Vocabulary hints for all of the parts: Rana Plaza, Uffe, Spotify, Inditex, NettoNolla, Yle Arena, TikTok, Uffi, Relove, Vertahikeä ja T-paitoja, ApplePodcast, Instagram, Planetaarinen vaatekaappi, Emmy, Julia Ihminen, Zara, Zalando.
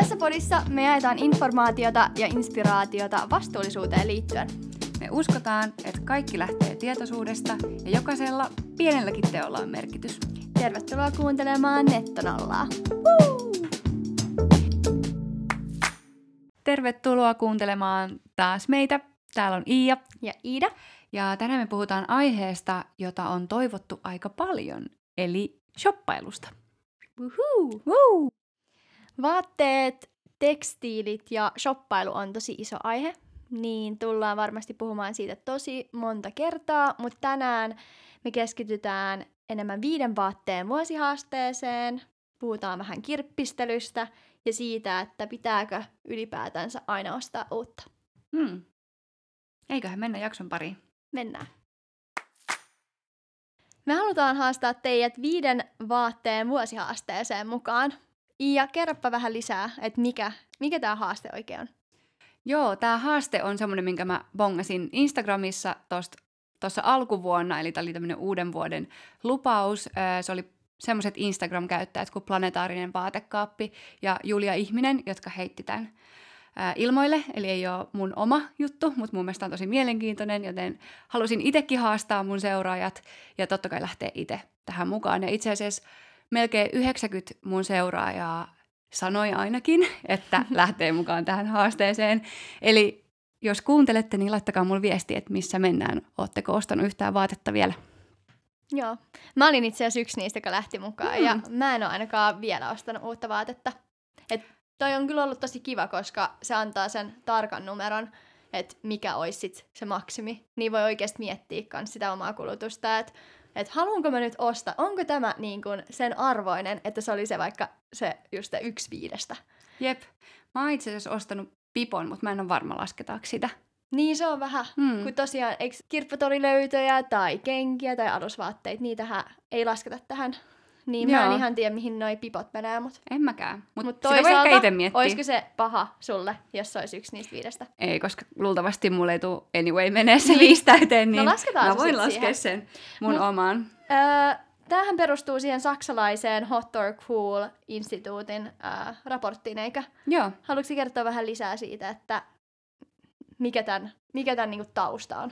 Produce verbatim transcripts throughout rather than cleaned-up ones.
Tässä podissa me jaetaan informaatiota ja inspiraatiota vastuullisuuteen liittyen. Me uskotaan, että kaikki lähtee tietoisuudesta ja jokaisella pienelläkin teolla on merkitys. Tervetuloa kuuntelemaan NettoNollaa! Woo! Tervetuloa kuuntelemaan taas meitä. Täällä on Iia ja Iida. Ja tänään me puhutaan aiheesta, jota on toivottu aika paljon, eli shoppailusta. Uhuhu. Uhuhu. Vaatteet, tekstiilit ja shoppailu on tosi iso aihe, niin tullaan varmasti puhumaan siitä tosi monta kertaa, mutta tänään me keskitytään enemmän viiden vaatteen vuosihaasteeseen, puhutaan vähän kirppistelystä ja siitä, että pitääkö ylipäätänsä aina ostaa uutta. Hmm. Eiköhän mennä jakson pariin. Mennään. Me halutaan haastaa teidät viiden vaatteen vuosihaasteeseen mukaan. Iia, kerropa vähän lisää, että mikä, mikä tämä haaste oikein on. Joo, tämä haaste on semmoinen, minkä mä bongasin Instagramissa tuossa alkuvuonna, eli tämä oli tämmöinen uuden vuoden lupaus. Se oli semmoiset Instagram-käyttäjät kuin Planetaarinen vaatekaappi ja Julia Ihminen, jotka heitti tämän ilmoille, eli ei ole mun oma juttu, mutta mun mielestä on tosi mielenkiintoinen, joten halusin itsekin haastaa mun seuraajat ja totta kai lähteä itse tähän mukaan. Ja itse asiassa melkein yhdeksänkymmentä mun seuraajaa sanoi ainakin, että lähtee mukaan tähän haasteeseen. Eli jos kuuntelette, niin laittakaa mulle viestiä, että missä mennään. Ootteko ostanut yhtään vaatetta vielä? Joo. Mä olin itse asiassa yksi niistä, joka lähti mukaan mm. ja mä en ole ainakaan vielä ostanut uutta vaatetta. Et toi on kyllä ollut tosi kiva, koska se antaa sen tarkan numeron, että mikä olisi sit se maksimi. Niin voi oikeasti miettiä myös sitä omaa kulutusta, että että haluanko mä nyt ostaa, onko tämä niin kuin sen arvoinen, että se oli se vaikka se just yksi viidestä. Jep. Mä oon itse asiassa ostanut pipon, mutta mä en ole varma lasketaanko sitä. Niin se on vähän, hmm. kun tosiaan eikö kirppatori-löytöjä tai kenkiä tai alusvaatteita, niitähän ei lasketa tähän. Niin Joo. Mä en ihan tiedä, mihin noi pipot menee, mutta en mäkään. Mutta Mut toisaalta, olisiko se paha sulle, jos se olisi yksi niistä viidestä? Ei, koska luultavasti mulle ei tule anyway menee se viisi täyteen, niin no mä voin laskea siihen. Sen mun Mut, omaan. Öö, tämähän perustuu siihen saksalaiseen Hot or Cool -instituutin öö, raporttiin, eikä? Joo. Haluatko kertoa vähän lisää siitä, että mikä tämän, mikä tämän niinku tausta on?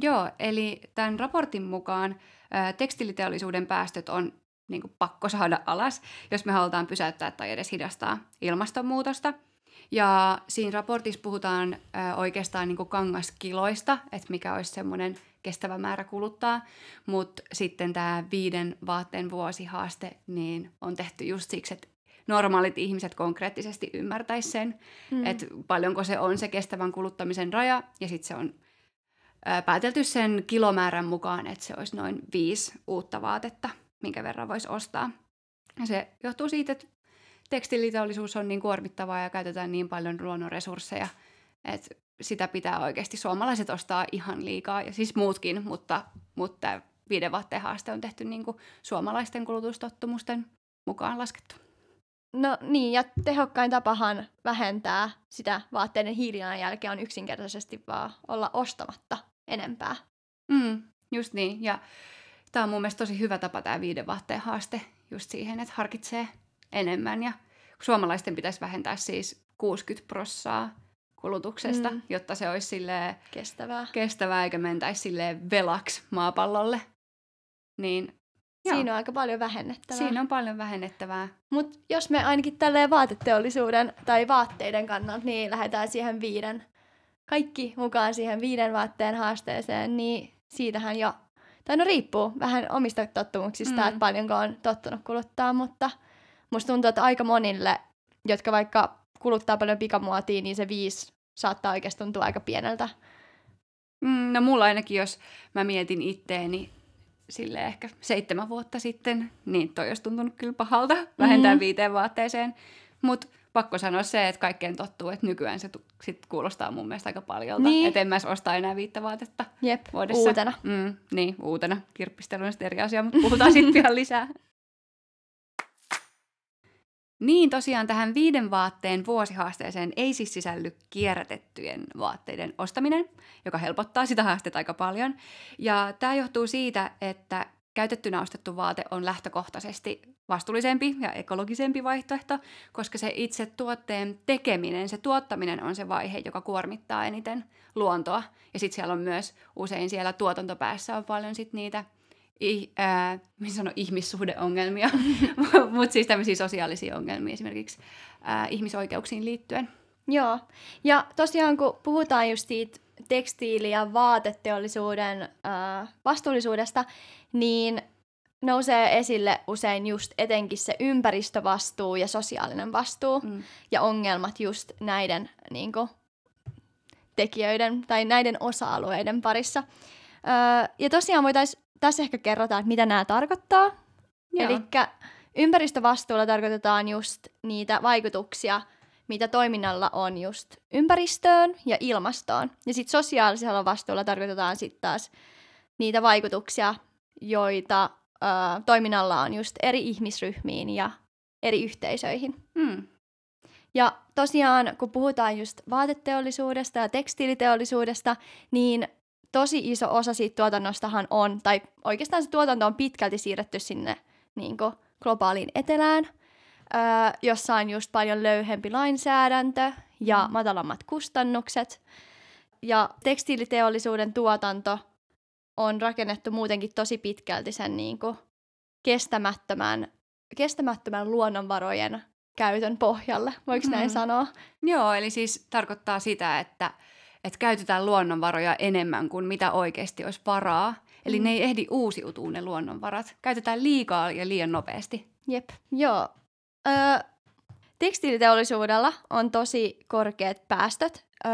Joo, eli tämän raportin mukaan öö, tekstiiliteollisuuden päästöt on niin kuin pakko saada alas, jos me halutaan pysäyttää tai edes hidastaa ilmastonmuutosta. Ja siinä raportissa puhutaan ö, oikeastaan niin kuin kangaskiloista, että mikä olisi semmoinen kestävä määrä kuluttaa, mutta sitten tämä viiden vaatteen vuosihaaste niin on tehty just siksi, että normaalit ihmiset konkreettisesti ymmärtäisi sen, mm. että paljonko se on se kestävän kuluttamisen raja, ja sitten se on ö, päätelty sen kilomäärän mukaan, että se olisi noin viisi uutta vaatetta, minkä verran voisi ostaa. Ja se johtuu siitä, että tekstiiliteollisuus on niin kuormittavaa ja käytetään niin paljon luonnonresursseja, että sitä pitää oikeasti suomalaiset ostaa ihan liikaa, ja siis muutkin, mutta, mutta viiden vaatteen haaste on tehty niin kuin suomalaisten kulutustottumusten mukaan laskettu. No niin, ja tehokkain tapahan vähentää sitä vaatteiden hiilijalanjälkeä on yksinkertaisesti vaan olla ostamatta enempää. Mm, just niin, ja tämä on mun mielestä tosi hyvä tapa tämä viiden vaatteen haaste just siihen, että harkitsee enemmän. Ja suomalaisten pitäisi vähentää siis kuusikymmentä prosenttia kulutuksesta, mm. jotta se olisi silleen kestävää. kestävää eikä mentäisi silleen velaksi maapallolle. Niin, Siinä joo. on aika paljon vähennettävää. Siinä on paljon vähennettävää. Mutta jos me ainakin tälleen vaateteollisuuden tai vaatteiden kannalta, niin lähdetään siihen viiden, kaikki mukaan siihen viiden vaatteen haasteeseen, niin siitähän jo... Tai no riippuu vähän omista tottumuksista, mm. että paljonko on tottunut kuluttaa, mutta musta tuntuu, että aika monille, jotka vaikka kuluttaa paljon pikamuotia, niin se viisi saattaa oikeasti tuntua aika pieneltä. Mm, no mulla ainakin, jos mä mietin itteeni silleen ehkä seitsemän vuotta sitten, niin toi olisi tuntunut kyllä pahalta vähentää mm. viiteen vaatteeseen. Mutta pakko sanoa se, että kaikkeen tottuu, että nykyään se t- sit kuulostaa mun mielestä aika paljolta. Niin. Että en mä osta enää viittä vaatetta Jep, vuodessa. Uutena. Mm, niin, uutena. Kirppistely on sitten eri asia, mutta puhutaan sitten vielä lisää. Niin, tosiaan tähän viiden vaatteen vuosihaasteeseen ei siis sisälly kierrätettyjen vaatteiden ostaminen, joka helpottaa sitä haastetta aika paljon. Ja tämä johtuu siitä, että Käytettynä ostettu vaate on lähtökohtaisesti vastuullisempi ja ekologisempi vaihtoehto, koska se itse tuotteen tekeminen, se tuottaminen on se vaihe, joka kuormittaa eniten luontoa. Ja sitten siellä on myös usein siellä tuotantopäässä on paljon sit niitä I, ää, mihin sano, ihmissuhdeongelmia, mutta siis tämmöisiä sosiaalisia ongelmia esimerkiksi ää, ihmisoikeuksiin liittyen. Joo, ja tosiaan kun puhutaan just siitä tekstiili- ja vaateteollisuuden ää, vastuullisuudesta, niin nousee esille usein just etenkin se ympäristövastuu ja sosiaalinen vastuu mm. ja ongelmat just näiden niin kuin, tekijöiden tai näiden osa-alueiden parissa. Ää, ja tosiaan voitaisiin tässä ehkä kerrotaan, että mitä nämä tarkoittaa. Elikkä ympäristövastuulla tarkoitetaan just niitä vaikutuksia, mitä toiminnalla on just ympäristöön ja ilmastoon. Ja sitten sosiaalisella vastuulla tarkoitetaan sitten taas niitä vaikutuksia, joita ö, toiminnalla on just eri ihmisryhmiin ja eri yhteisöihin. Mm. Ja tosiaan, kun puhutaan just vaateteollisuudesta ja tekstiiliteollisuudesta, niin tosi iso osa siitä tuotannostahan on, tai oikeastaan se tuotanto on pitkälti siirretty sinne niin kuin globaaliin etelään, öö, jossa on just paljon löyhempi lainsäädäntö ja matalammat kustannukset. Ja tekstiiliteollisuuden tuotanto on rakennettu muutenkin tosi pitkälti sen niin kuin kestämättömän, kestämättömän luonnonvarojen käytön pohjalle, voiko mm. näin sanoa? Joo, eli siis tarkoittaa sitä, että että käytetään luonnonvaroja enemmän kuin mitä oikeasti olisi varaa. Eli mm. ne ei ehdi uusiutua ne luonnonvarat. Käytetään liikaa ja liian nopeasti. Jep, joo. Öö, tekstiiliteollisuudella on tosi korkeat päästöt. Öö,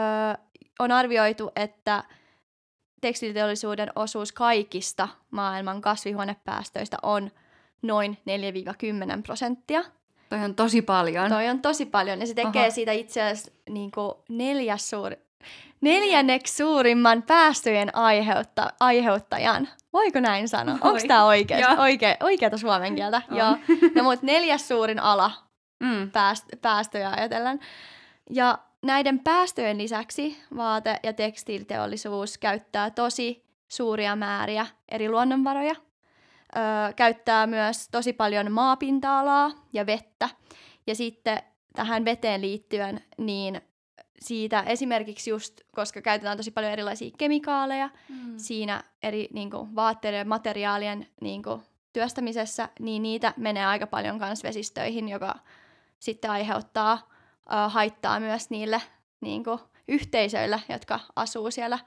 on arvioitu, että tekstiiliteollisuuden osuus kaikista maailman kasvihuonepäästöistä on noin neljästä kymmeneen prosenttia. Toi on tosi paljon. Toi on tosi paljon, ja se tekee Aha. siitä itse asiassa niin kuin neljäs suuri... Neljänneksi suurimman päästöjen aiheutta, aiheuttajan. Voiko näin sanoa? Onko tämä oikea, oikeata suomen kieltä? Joo. No, mutta neljäs suurin ala mm. pääst, päästöjä ajatellen. Ja näiden päästöjen lisäksi vaate- ja tekstiiliteollisuus käyttää tosi suuria määriä eri luonnonvaroja. Öö, käyttää myös tosi paljon maapinta-alaa ja vettä. Ja sitten tähän veteen liittyen niin siitä esimerkiksi just, koska käytetään tosi paljon erilaisia kemikaaleja mm. siinä eri niin kuin, vaatteiden ja materiaalien niin kuin, työstämisessä, niin niitä menee aika paljon kans vesistöihin, joka sitten aiheuttaa äh, haittaa myös niille niin kuin, yhteisöille, jotka asuu siellä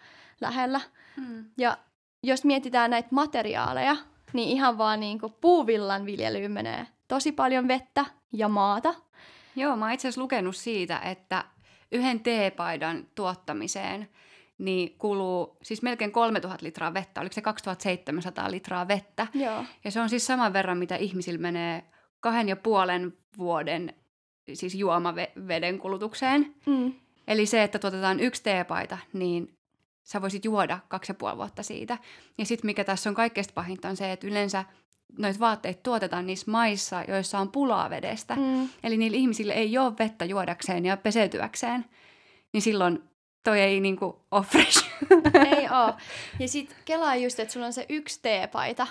lähellä. Mm. Ja jos mietitään näitä materiaaleja, niin ihan vaan niin kuin, puuvillan viljelyyn menee tosi paljon vettä ja maata. Joo, mä oon itse asiassa lukenut siitä, että yhden T-paidan tuottamiseen niin kuluu siis melkein kolmetuhatta litraa vettä. Oliko se kaksituhattaseitsemänsataa litraa vettä? Joo. Ja se on siis saman verran, mitä ihmisillä menee kahden ja puolen vuoden siis juomaveden kulutukseen. Mm. Eli se, että tuotetaan yksi T-paita, niin sä voisit juoda kaksi ja puoli vuotta siitä. Ja sitten mikä tässä on kaikkein pahinta on se, että yleensä noita vaatteita tuotetaan niissä maissa, joissa on pulaa vedestä. Mm. Eli niillä ihmisillä ei ole vettä juodakseen ja peseytyäkseen. Niin silloin toi ei niinku ole fresh. Ei oo. Ja sit kelaa just, että sulla on se yksi teepaita.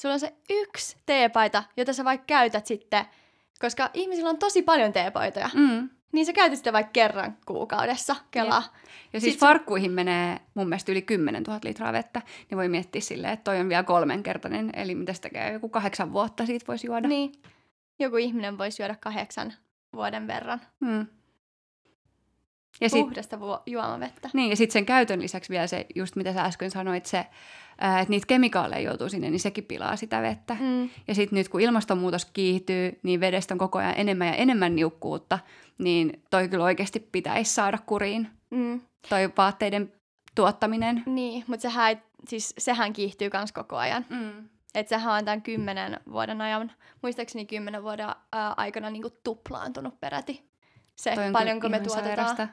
Sulla on se yksi teepaita, jota sä vaikka käytät sitten. Koska ihmisillä on tosi paljon teepaitoja. Mm. Niin sä käytät sitä vaikka kerran kuukaudessa, kelaa. Ja, ja siis farkkuihin se menee mun mielestä yli kymmenentuhatta litraa vettä, niin voi miettiä silleen, että toi on vielä kolmenkertainen, eli mitä sitä käy, joku kahdeksan vuotta siitä voisi juoda. Niin, joku ihminen voisi juoda kahdeksan vuoden verran hmm. ja puhdasta sit, vu- juomavettä. Niin, ja sitten sen käytön lisäksi vielä se, just mitä sä äsken sanoit, se, että niitä kemikaaleja joutuu sinne, niin sekin pilaa sitä vettä. Mm. Ja sitten nyt kun ilmastonmuutos kiihtyy, niin vedestä on koko ajan enemmän ja enemmän niukkuutta, niin toi kyllä oikeasti pitäisi saada kuriin, mm. toi vaatteiden tuottaminen. Niin, mutta sehän, siis, sehän kiihtyy kans koko ajan. Mm. Että sehän on tämän kymmenen vuoden ajan, muistaakseni kymmenen vuoden ää, aikana niin kuin tuplaantunut peräti se, paljonko me tuotetaan. Sairasta.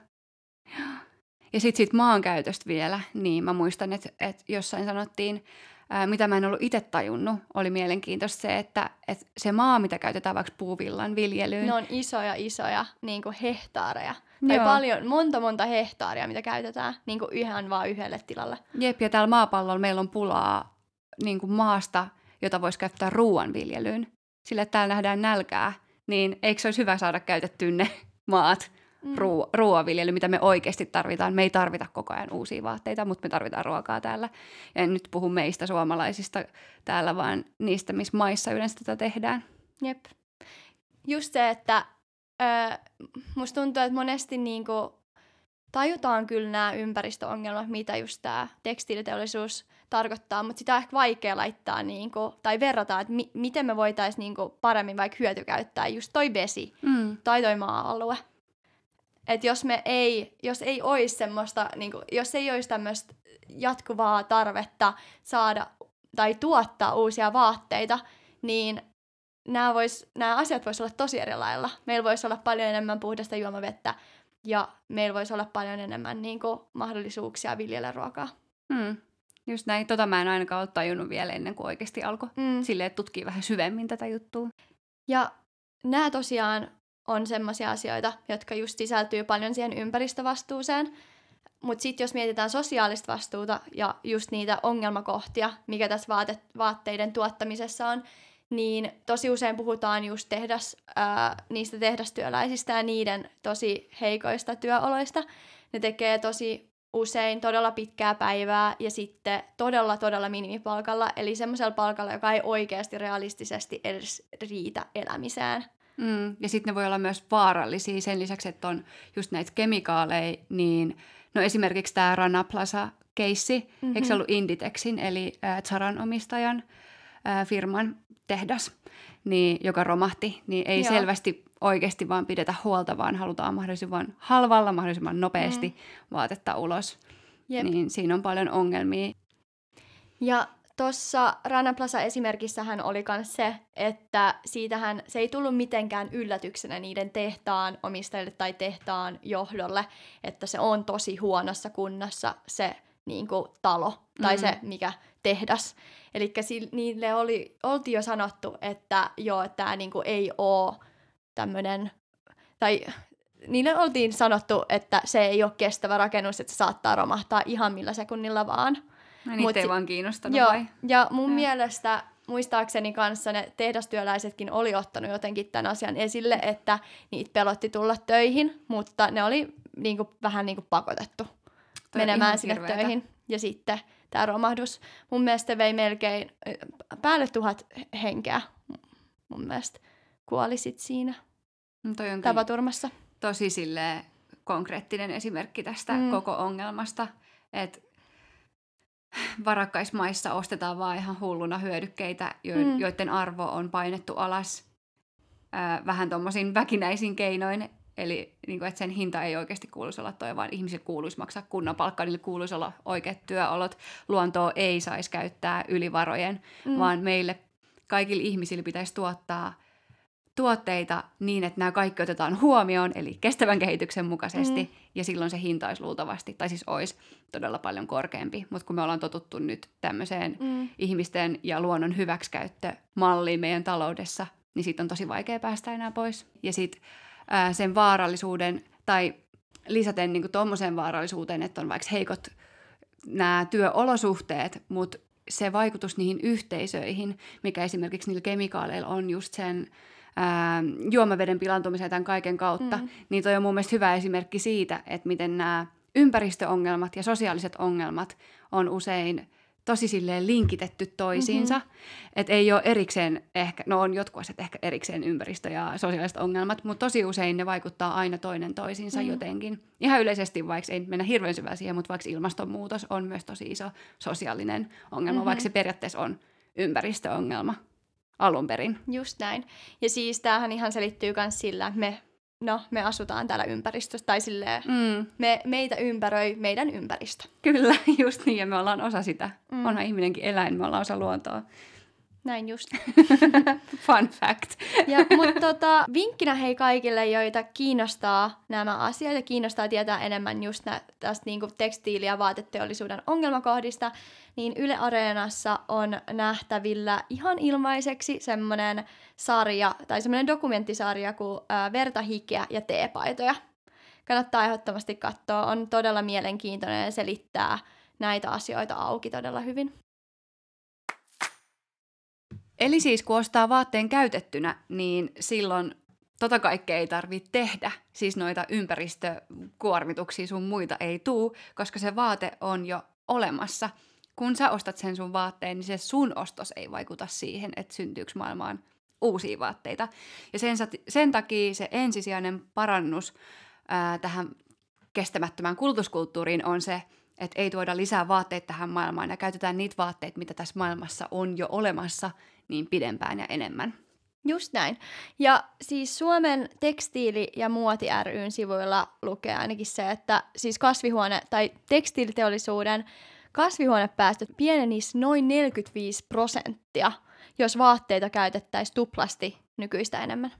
Ja sitten siitä maankäytöstä vielä, niin mä muistan, että et jossain sanottiin, ää, mitä mä en ollut itse tajunnut, oli mielenkiintoista se, että et se maa, mitä käytetään vaikka puuvillan viljelyyn. Ne on isoja, isoja niin kuin hehtaareja. Joo. Tai paljon, monta, monta hehtaaria, mitä käytetään niin kuin ihan vaan yhdelle tilalle. Jep, ja täällä maapallolla meillä on pulaa niin kuin maasta, jota voisi käyttää ruoanviljelyyn. Sillä täällä nähdään nälkää, niin eikö se olisi hyvä saada käytettyä ne maat ruo- ruoanviljelyyn, mitä me oikeasti tarvitaan. Me ei tarvita koko ajan uusia vaatteita, mutta me tarvitaan ruokaa täällä. Ja en nyt puhu meistä suomalaisista täällä, vaan niistä, missä maissa yleensä tätä tehdään. Jep. Just se, että Öö, musta tuntuu, että monesti niinku tajutaan kyllä nämä ympäristöongelmat, mitä just tämä tekstiiliteollisuus tarkoittaa, mutta sitä on ehkä vaikea laittaa niinku, tai verrata, että mi- miten me voitaisiin niinku paremmin vaikka hyötykäyttää just toi vesi mm. tai toi maa-alue. Että jos me ei, jos ei olisi semmoista, niinku, jos ei olisi tämmöistä jatkuvaa tarvetta saada tai tuottaa uusia vaatteita, niin Nämä, vois, nämä asiat voisivat olla tosi eri lailla. Meillä voisi olla paljon enemmän puhdasta juomavettä ja meillä voisi olla paljon enemmän niin kuin, mahdollisuuksia viljellä ruokaa. Hmm. Just näin. Tota mä en ainakaan ole tajunnut vielä ennen kuin oikeasti alkoi hmm. silleen tutkia vähän syvemmin tätä juttua. Ja nämä tosiaan on semmoisia asioita, jotka just sisältyy paljon siihen ympäristövastuuseen. Mutta sitten jos mietitään sosiaalista vastuuta ja just niitä ongelmakohtia, mikä tässä vaate, vaatteiden tuottamisessa on, niin tosi usein puhutaan just tehdas, ää, niistä tehdastyöläisistä ja niiden tosi heikoista työoloista. Ne tekee tosi usein todella pitkää päivää ja sitten todella, todella minimipalkalla, eli semmoisella palkalla, joka ei oikeasti realistisesti edes riitä elämiseen. Mm, ja sitten ne voi olla myös vaarallisia sen lisäksi, että on just näitä kemikaaleja, niin no esimerkiksi tämä Rana Plaza-keissi, mm-hmm. eikö se ollut Inditexin, eli ää, Zaran omistajan ää, firman, tehdas, niin, joka romahti, niin ei Joo. selvästi oikeasti vaan pidetä huolta, vaan halutaan mahdollisimman halvalla, mahdollisimman nopeasti mm. vaatetta ulos. Jep. Niin siinä on paljon ongelmia. Ja tuossa Rana Plaza-esimerkissähän oli myös se, että siitähän se ei tullut mitenkään yllätyksenä niiden tehtaan omistajille tai tehtaan johdolle, että se on tosi huonossa kunnossa se niin kuin talo tai mm. se mikä tehdas. Eli niille oli, oltiin jo sanottu, että joo, tämä niinku ei ole tämmöinen, tai niille oltiin sanottu, että se ei ole kestävä rakennus, että se saattaa romahtaa ihan millä sekunnilla vaan. No niitä Mut, ei vaan kiinnostanut joo, vai? Ja mun ja. mielestä, muistaakseni kanssa ne tehdastyöläisetkin oli ottanut jotenkin tämän asian esille, että niitä pelotti tulla töihin, mutta ne oli niinku, vähän niinku pakotettu Toi menemään sinne hirveätä. töihin. Ja sitten tämä romahdus, mun mielestä vei melkein päälle tuhat henkeä, mun mielestä kuoli sit siinä no tapaturmassa. Tosi silleen konkreettinen esimerkki tästä mm. koko ongelmasta, että varakkaismaissa ostetaan vaan ihan hulluna hyödykkeitä, jo- mm. joiden arvo on painettu alas äh, vähän tommosin väkinäisin keinoin. Eli niin kuin, että sen hinta ei oikeasti kuuluisi olla toi, vaan ihmisille kuuluisi maksaa kunnon palkkaa, niille kuuluisi olla oikeat työolot. Luontoa ei saisi käyttää ylivarojen, mm. vaan meille kaikille ihmisille pitäisi tuottaa tuotteita niin, että nämä kaikki otetaan huomioon, eli kestävän kehityksen mukaisesti, mm. ja silloin se hinta olisi luultavasti, tai siis olisi todella paljon korkeampi. Mutta kun me ollaan totuttu nyt tämmöiseen mm. ihmisten ja luonnon hyväksikäyttömalliin meidän taloudessa, niin siitä on tosi vaikea päästä enää pois. Ja sitten sen vaarallisuuden tai lisäten niin kuin tommoseen vaarallisuuteen, että on vaikka heikot nämä työolosuhteet, mutta se vaikutus niihin yhteisöihin, mikä esimerkiksi niillä kemikaaleilla on just sen ää, juomaveden pilaantumisen ja tämän kaiken kautta, mm. niin toi on mun mielestä hyvä esimerkki siitä, että miten nämä ympäristöongelmat ja sosiaaliset ongelmat on usein tosi silleen linkitetty toisiinsa, mm-hmm. että ei ole erikseen ehkä, no on jotkut asiat ehkä erikseen ympäristö- ja sosiaaliset ongelmat, mutta tosi usein ne vaikuttaa aina toinen toisiinsa mm-hmm. jotenkin. Ihan yleisesti, vaikka ei mennä hirveän syvään siihen, mutta vaikka ilmastonmuutos on myös tosi iso sosiaalinen ongelma, mm-hmm. vaikka se periaatteessa on ympäristöongelma alun perin. Just näin. Ja siis tämähän ihan selittyy myös sillä, että me, no, me asutaan täällä ympäristössä, tai silleen, mm. me, meitä ympäröi meidän ympäristö. Kyllä, just niin, ja me ollaan osa sitä. Mm. Onhan ihminenkin eläin, me ollaan osa luontoa. Näin just. Fun fact. Ja, mutta tota, vinkkinä hei kaikille, joita kiinnostaa nämä asiat, ja kiinnostaa tietää enemmän just nä, tästä niin kuin tekstiili- ja vaateteollisuuden ongelmakohdista, niin Yle Areenassa on nähtävillä ihan ilmaiseksi semmoinen sarja, tai semmoinen dokumenttisarja kuin ää, Vertahikeä ja T-paitoja. Kannattaa ehdottomasti katsoa, on todella mielenkiintoinen ja selittää näitä asioita auki todella hyvin. Eli siis kun ostaa vaatteen käytettynä, niin silloin tota kaikkea ei tarvitse tehdä. Siis noita ympäristökuormituksia sun muita ei tuu, koska se vaate on jo olemassa. Kun sä ostat sen sun vaatteen, niin se sun ostos ei vaikuta siihen, että syntyykö maailmaan uusia vaatteita. Ja sen, sen takia se ensisijainen parannus ää, tähän kestämättömään kulutuskulttuuriin on se, että ei tuoda lisää vaatteita tähän maailmaan ja käytetään niitä vaatteita, mitä tässä maailmassa on jo olemassa, niin pidempään ja enemmän. Just näin. Ja siis Suomen tekstiili- ja muoti-ry:n sivuilla lukee ainakin se, että siis kasvihuone- tai tekstiiliteollisuuden kasvihuonepäästöt pienenisivät noin neljäkymmentäviisi prosenttia, jos vaatteita käytettäisiin tuplasti nykyistä enemmän.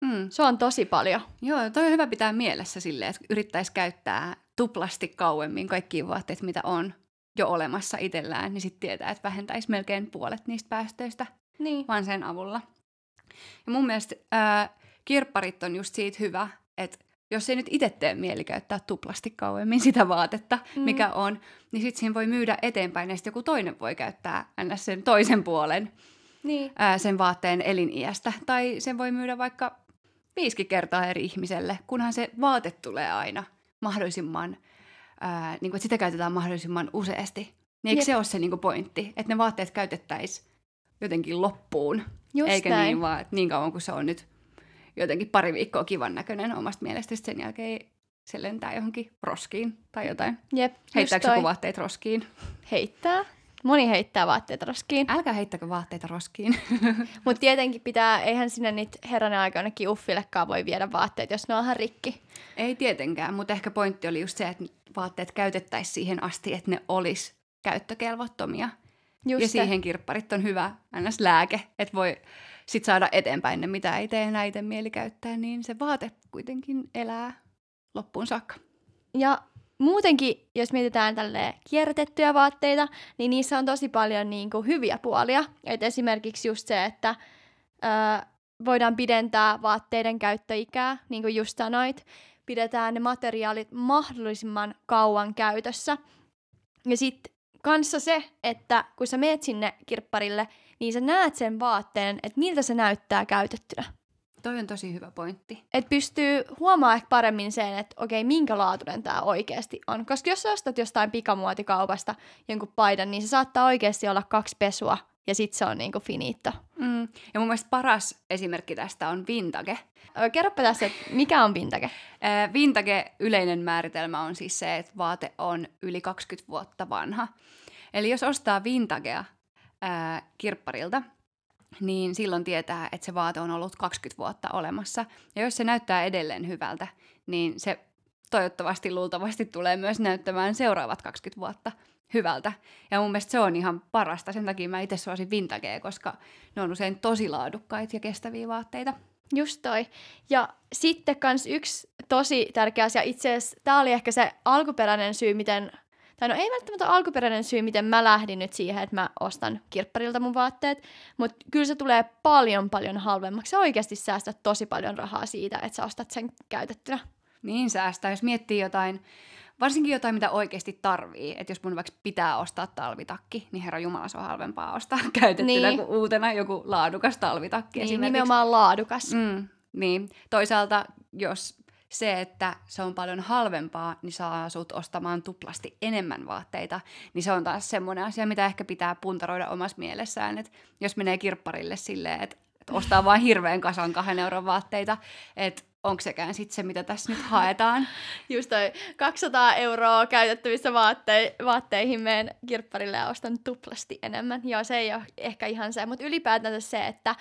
Mm. Se on tosi paljon. Joo, toi on hyvä pitää mielessä silleen, että yrittäisi käyttää tuplasti kauemmin kaikkia vaatteita, mitä on jo olemassa itsellään, niin sitten tietää, että vähentäisi melkein puolet niistä päästöistä niin. vaan sen avulla. Ja mun mielestä ää, kirpparit on just siitä hyvä, että jos ei nyt itse tee mieli käyttää tuplasti kauemmin sitä vaatetta, mm. mikä on, niin sitten siinä voi myydä eteenpäin, ja sitten joku toinen voi käyttää aina sen toisen puolen niin. ää, sen vaatteen eliniästä. Tai sen voi myydä vaikka viisikin kertaa eri ihmiselle, kunhan se vaate tulee aina mahdollisimman, ää, niin kuin, että sitä käytetään mahdollisimman useasti. Niin eikö Jep. se ole se niin kuin pointti, että ne vaatteet käytettäisiin jotenkin loppuun, Just eikä näin. niin vaan, että niin kauan kuin se on nyt jotenkin pari viikkoa kivan näköinen omasta mielestä, sen jälkeen se lentää johonkin roskiin tai jotain. Jep, heittääkö joku vaatteet roskiin? Heittää. Moni heittää vaatteita roskiin. Älkää heittäkö vaatteita roskiin. Mutta tietenkin pitää, eihän sinne niitä herranen aika jonnekin Uffillekaan voi viedä vaatteet, jos ne on ihan rikki. Ei tietenkään, mutta ehkä pointti oli just se, että vaatteet käytettäisiin siihen asti, että ne olisi käyttökelvottomia. Juste. Ja siihen kirpparit on hyvä ns. Lääke, että voi sit saada eteenpäin ne, mitä ei tee enää itse mieli käyttää, niin se vaate kuitenkin elää loppuun saakka. Ja muutenkin, jos mietitään tälleen kierrätettyjä vaatteita, niin niissä on tosi paljon niin kuin hyviä puolia. Et esimerkiksi just se, että ö, voidaan pidentää vaatteiden käyttöikää, niin kuin just sanoit, pidetään ne materiaalit mahdollisimman kauan käytössä. Ja sitten kanssa se, että kun sä meet sinne kirpparille, niin sä näet sen vaatteen, että miltä se näyttää käytettynä. Toi on tosi hyvä pointti. Että pystyy huomaamaan ehkä paremmin sen, että okei, minkä laatuinen tää oikeasti on. Koska jos sä ostat jostain pikamuotikaupasta jonkun paidan, niin se saattaa oikeasti olla kaksi pesua ja sit se on niinku finito. Mm. Ja mun mielestä paras esimerkki tästä on vintage. Kerropa tässä, että mikä on vintage? Vintage yleinen määritelmä on siis se, että vaate on yli kaksikymmentä vuotta vanha. Eli jos ostaa vintagea äh, kirpparilta, niin silloin tietää, että se vaate on ollut kaksikymmentä vuotta olemassa. Ja jos se näyttää edelleen hyvältä, niin se toivottavasti luultavasti tulee myös näyttämään seuraavat kaksikymmentä vuotta hyvältä. Ja mun mielestä se on ihan parasta. Sen takia mä itse suosin vintagea, koska ne on usein tosi laadukkaita ja kestäviä vaatteita. Just toi. Ja sitten kans yksi tosi tärkeä asia. Itse asiassa tää oli ehkä se alkuperäinen syy, miten... Tai no ei välttämättä alkuperäinen syy, miten mä lähdin nyt siihen, että mä ostan kirpparilta mun vaatteet, mutta kyllä se tulee paljon paljon halvemmaksi. Sä oikeasti säästät tosi paljon rahaa siitä, että sä ostat sen käytettynä. Niin säästää, jos miettii jotain, varsinkin jotain, mitä oikeasti tarvii. Että jos mun vaikka pitää ostaa talvitakki, niin herra jumala, se on halvempaa ostaa käytettynä niin. kuin uutena joku laadukas talvitakki. Niin, nimenomaan laadukas. Mm, niin, toisaalta jos... Se, että se on paljon halvempaa, niin saa sut ostamaan tuplasti enemmän vaatteita, niin se on taas semmoinen asia, mitä ehkä pitää puntaroida omassa mielessään, että jos menee kirpparille silleen, että ostaa vaan hirveän kasan kahden euron vaatteita, että onko sekään sitten se, mitä tässä nyt haetaan. Just toi, kaksisataa euroa käytettävissä vaatte- vaatteihin meen kirpparille ja ostan tuplasti enemmän. Joo, se ei ole ehkä ihan se, mutta ylipäätään se, että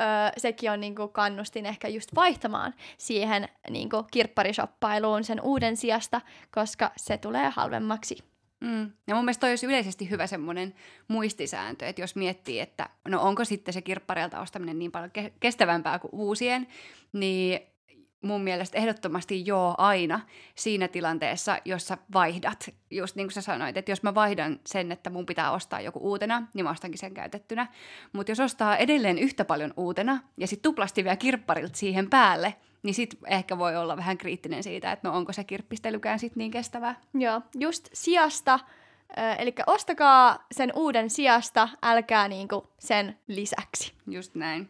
öö, sekin on niinku kannustin ehkä just vaihtamaan siihen niinku kirpparishoppailuun sen uuden sijasta, koska se tulee halvemmaksi. Mm. Ja mun mielestä toi olisi yleisesti hyvä semmoinen muistisääntö, että jos miettii, että no onko sitten se kirppareilta ostaminen niin paljon ke- kestävämpää kuin uusien, niin... Mun mielestä ehdottomasti joo aina siinä tilanteessa, jos sä vaihdat. Just niin kuin sä sanoit, että jos mä vaihdan sen, että mun pitää ostaa joku uutena, niin mä ostankin sen käytettynä. Mutta jos ostaa edelleen yhtä paljon uutena ja sit tuplasti vielä kirpparilta siihen päälle, niin sit ehkä voi olla vähän kriittinen siitä, että no onko se kirppistelykään sit niin kestävää. Joo, just sijasta Eli ostakaa sen uuden sijasta, älkää niinku sen lisäksi. Just näin.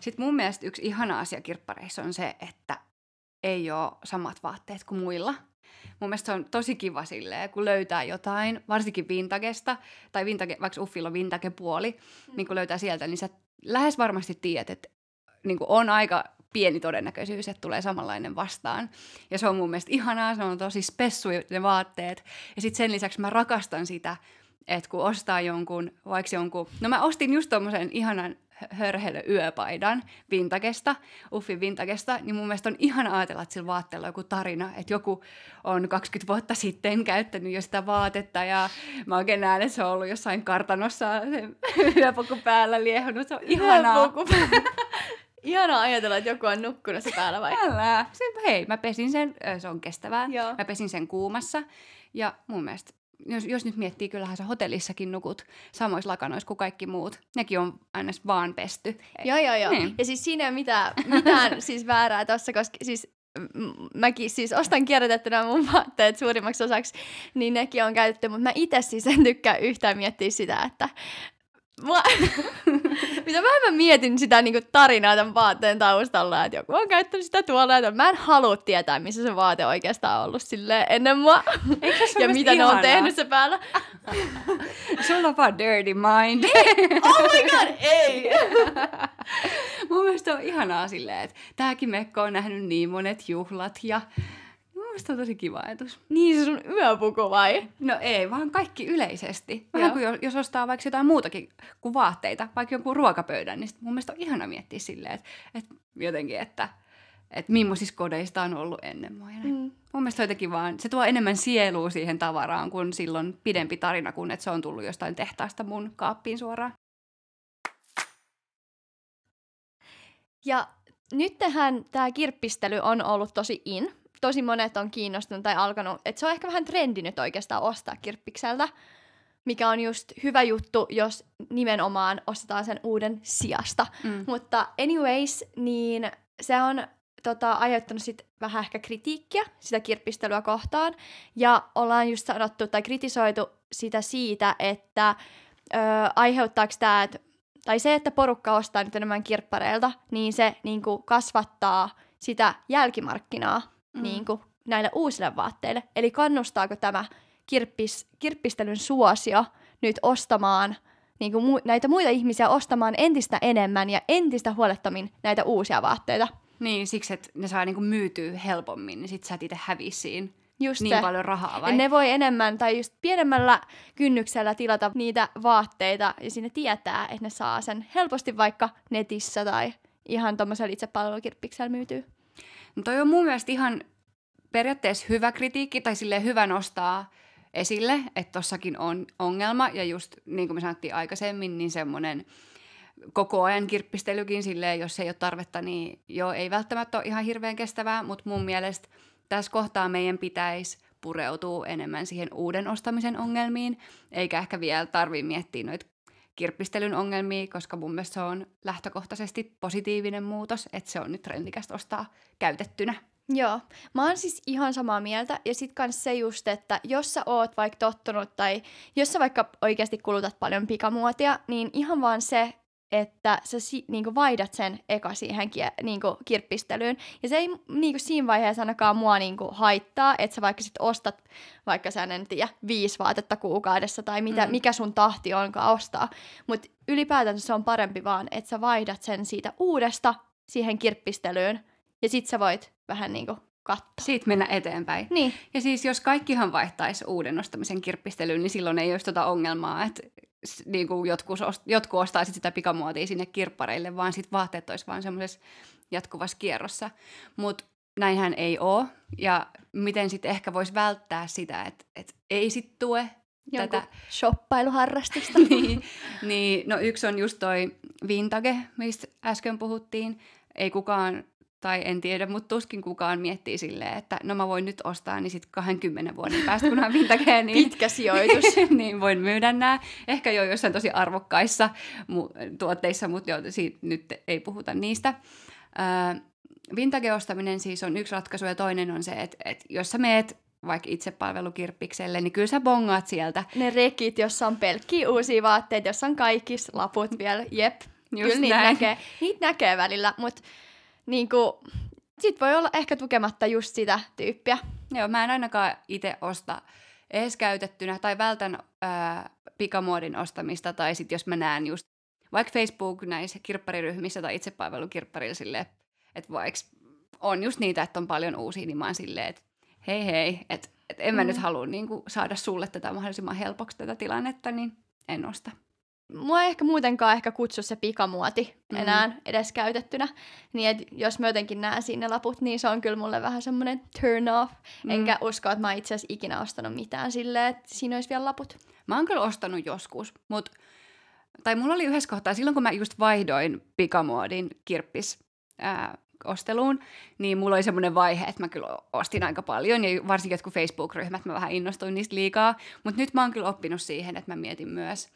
Sitten mun mielestä yksi ihana asia kirppareissa on se, että ei ole samat vaatteet kuin muilla. Mun mielestä se on tosi kiva silleen, kun löytää jotain, varsinkin vintagesta, tai vintage, vaikka Uffilla on vintagepuoli, mm. niin kun löytää sieltä, niin sä lähes varmasti tiedät, että niin kun on aika pieni todennäköisyys, että tulee samanlainen vastaan. Ja se on mun mielestä ihanaa, se on tosi spessuja ne vaatteet. Ja sitten sen lisäksi mä rakastan sitä, että kun ostaa jonkun, vaikka jonkun, no mä ostin just tommosen ihanan hörhelö yöpaidan vintagesta, Uffin vintagesta, niin mun mielestä on ihana ajatella, että sillä vaatteella on joku tarina, että joku on kaksikymmentä vuotta sitten käyttänyt jo sitä vaatetta ja mä oikein näen, että se on ollut jossain kartanossa yöpukun päällä liehunut, se on ihanaa. Ihanaa ajatella, että joku on nukkunut se päällä vai? Älä. Hei, mä pesin sen, se on kestävää. Joo. Mä pesin sen kuumassa ja mun mielestä, jos, jos nyt miettii, kyllähän sä hotellissakin nukut samoissa lakanoissa kuin kaikki muut. Nekin on aina vaan pesty. Joo, joo, joo. Niin. Ja siis siinä ei ole mitään, mitään siis väärää tuossa, koska siis mäkin siis ostan kierrätettynä mun vaatteet suurimmaksi osaksi, niin nekin on käytetty, mutta mä itse siis en tykkää yhtään miettiä sitä, että Mua... mitä vähän mä mietin sitä niinku tarinaa tämän vaatteen taustalla, että joku on käyttänyt sitä tuolla, että mä en halua tietää, missä se vaate oikeastaan on ollut silleen ennen mua. Ja mitä ihanaa. Ne on tehnyt se päällä. Sulla on vaan dirty mind. Oh my god, ei! Mun mielestä on ihanaa silleen, että tääkin mekko on nähnyt niin monet juhlat ja mun mielestä on tosi kiva ajatus. Niin se sun yöpuku vai? No ei, vaan kaikki yleisesti. Vähän kuin jos ostaa vaikka jotain muutakin kuin vaatteita, vaikka jonkun ruokapöydän, niin mun mielestä on ihana miettiä silleen, että, että jotenkin, että, että millaisissa kodeista on ollut ennen mua. Mm. Mun mielestä jotenkin vaan, se tuo enemmän sielua siihen tavaraan, kun silloin pidempi tarina, kun että se on tullut jostain tehtaasta mun kaappiin suoraan. Ja nythän tää kirppistely on ollut tosi in. Tosi monet on kiinnostunut tai alkanut, että se on ehkä vähän trendi nyt oikeastaan ostaa kirppikseltä, mikä on just hyvä juttu, jos nimenomaan ostetaan sen uuden sijasta. Mm. Mutta anyways, niin se on tota, aiheuttanut sit vähän ehkä kritiikkiä sitä kirppistelyä kohtaan, ja ollaan just sanottu tai kritisoitu sitä siitä, että ö, aiheuttaako tämä, tai se, että porukka ostaa nyt enemmän kirppareilta, niin se niin kuin kasvattaa sitä jälkimarkkinaa. Mm. Niin kuin näille uusille vaatteille. Eli kannustaako tämä kirppis, kirppistelyn suosio nyt ostamaan, niin kuin mu- näitä muita ihmisiä ostamaan entistä enemmän ja entistä huolettomin näitä uusia vaatteita? Niin, siksi, että ne saa niin kuin myytyä helpommin, niin sit sä et itse hävisiin just niin se. Paljon rahaa vai? Ja ne voi enemmän tai just pienemmällä kynnyksellä tilata niitä vaatteita ja sinne tietää, että ne saa sen helposti vaikka netissä tai ihan tommosella itsepalvelukirppiksellä myytyy. No toi on mun mielestä ihan periaatteessa hyvä kritiikki tai silleen hyvä nostaa esille, että tossakin on ongelma ja just niin kuin me sanottiin aikaisemmin, niin semmoinen koko ajan kirppistelykin silleen, jos ei ole tarvetta, niin joo, ei välttämättä ole ihan hirveän kestävää, mutta mun mielestä tässä kohtaa meidän pitäisi pureutua enemmän siihen uuden ostamisen ongelmiin, eikä ehkä vielä tarvitse miettiä noita kirppistelyn ongelmia, koska mun mielestä se on lähtökohtaisesti positiivinen muutos, että se on nyt trendikästä ostaa käytettynä. Joo, mä oon siis ihan samaa mieltä ja sit kans se just, että jos sä oot vaikka tottunut tai jos sä vaikka oikeasti kulutat paljon pikamuotia, niin ihan vaan se, että sä si- niinku vaihdat sen eka siihen ki- niinku kirppistelyyn. Ja se ei niinku siinä vaiheessa ainakaan mua niinku haittaa, että sä vaikka sit ostat vaikka sä en tiedä viisi vaatetta kuukaudessa tai mitä, mm. mikä sun tahti onkaan ostaa. Mutta ylipäätänsä se on parempi vaan, että sä vaihdat sen siitä uudesta siihen kirppistelyyn ja sit sä voit vähän niinku katsoa. Siitä mennä eteenpäin. Niin. Ja siis jos kaikkihan vaihtaisi uuden ostamisen kirppistelyyn, niin silloin ei olisi tota ongelmaa, että niin kuin jotkut, ost- jotkut ostaa sit sitä pikamuotia sinne kirppareille, vaan sit vaatteet olisi vaan semmoisessa jatkuvassa kierrossa. Mutta näinhän ei ole. Ja miten sitten ehkä voisi välttää sitä, että et ei sit tue jonkun tätä shoppailuharrastusta. niin, niin, no yksi on just toi vintage, mistä äsken puhuttiin. Ei kukaan, tai en tiedä, mutta tuskin kukaan miettii silleen, että no mä voin nyt ostaa, niin sitten kaksikymmentä vuoden päästä, kun on vintagea, niin pitkä sijoitus, niin voin myydä nämä. Ehkä jo jossain tosi arvokkaissa mu- tuotteissa, mutta jo, siitä nyt ei puhuta niistä. Öö, vintage-ostaminen siis on yksi ratkaisu ja toinen on se, että, että jos sä meet vaikka itsepalvelukirppikselle, niin kyllä sä bongaat sieltä. Ne rekit, jossa on pelkkiä uusia vaatteita, jossa on kaikki laput vielä, jep. Just kyllä niitä näkee, niitä näkee välillä, mutta niinku, sit voi olla ehkä tukematta just sitä tyyppiä. Joo, mä en ainakaan itse osta edes käytettynä tai vältän ää, pikamuodin ostamista tai sit jos mä näen just vaikka Facebook näissä kirppariryhmissä tai itsepalvelukirpparilla silleen, että vaikka on just niitä, että on paljon uusia, niin mä oon silleen, että hei hei, että et en mä mm. nyt halua niinku saada sulle tätä mahdollisimman helpoksi tätä tilannetta, niin en osta. Mua ei ehkä muutenkaan ehkä kutsu se pikamuoti enää mm. edes käytettynä, niin et jos mä jotenkin näen siinä laput, niin se on kyllä mulle vähän semmoinen turn off, mm. enkä usko, että mä oon itse asiassa ikinä ostanut mitään silleen, että siinä olisi vielä laput. Mä oon kyllä ostanut joskus, mut tai mulla oli yhdessä kohtaa, silloin kun mä just vaihdoin pikamuodin kirppis ää, osteluun, niin mulla oli semmoinen vaihe, että mä kyllä ostin aika paljon, ja varsinkin jotkut Facebook-ryhmät, mä vähän innostuin niistä liikaa, mutta nyt mä oon kyllä oppinut siihen, että mä mietin myös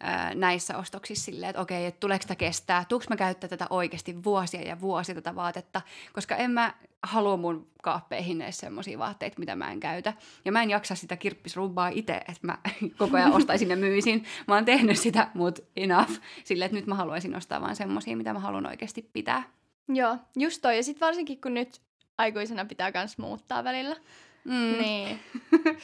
ää, näissä ostoksissa silleen, että okei, että tuleeko sitä kestää, tuuks mä käyttää tätä oikeasti vuosia ja vuosia tätä vaatetta, koska en mä halua mun kaappeihin edes semmosia vaatteita, mitä mä en käytä, ja mä en jaksa sitä kirppisrumbaa itse, että mä koko ajan ostaisin ja myisin, mä oon tehnyt sitä, mut enough, silleen, että nyt mä haluaisin ostaa vaan semmosia, mitä mä haluan oikeasti pitää. Joo, just toi. Ja sit varsinkin, kun nyt aikuisena pitää kans muuttaa välillä. Mm. Niin.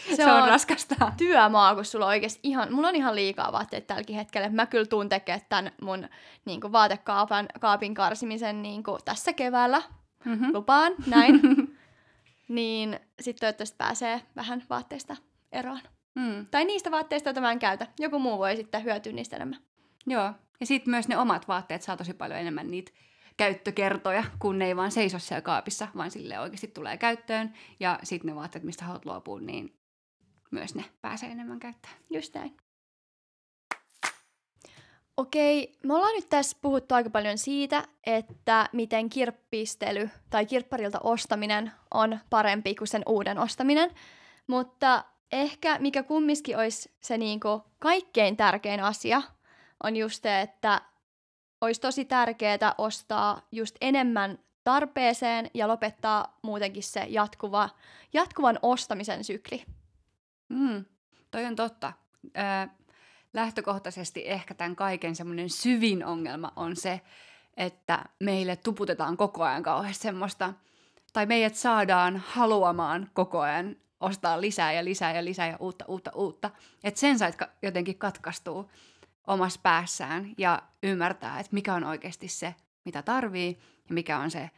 Se, se on, on raskasta. Työmaa, kun sulla on oikeesti ihan, mulla on ihan liikaa vaatteita tälläkin hetkellä. Mä kyllä tuun tekemään tän mun niin kuin vaatekaapin kaapin karsimisen niin kuin tässä keväällä. Mm-hmm. Lupaan, näin. Niin sit toivottavasti pääsee vähän vaatteista eroon. Mm. Tai niistä vaatteista, joita mä en käytä. Joku muu voi sitten hyötyä niistä enemmän. Joo. Ja sit myös ne omat vaatteet saa tosi paljon enemmän niitä käyttökertoja, kun ne ei vaan seiso siellä kaapissa, vaan sille oikeasti tulee käyttöön. Ja sitten ne vaatteet, mistä haluat luopua, niin myös ne pääsee enemmän käyttämään. Just näin. Okei, me ollaan nyt tässä puhuttu aika paljon siitä, että miten kirppistely tai kirpparilta ostaminen on parempi kuin sen uuden ostaminen. Mutta ehkä mikä kumminkin olisi se niinku kaikkein tärkein asia, on just se, että olisi tosi tärkeää ostaa just enemmän tarpeeseen ja lopettaa muutenkin se jatkuva, jatkuvan ostamisen sykli. Mm, toi on totta. Ö, lähtökohtaisesti ehkä tämän kaiken semmoinen syvin ongelma on se, että meille tuputetaan koko ajan kauheasti semmoista, tai meidät saadaan haluamaan koko ajan ostaa lisää ja lisää ja lisää ja uutta, uutta, uutta. Että sen sait ka- jotenkin katkaistua omassa päässään ja ymmärtää, että mikä on oikeasti se, mitä tarvii ja mikä on se,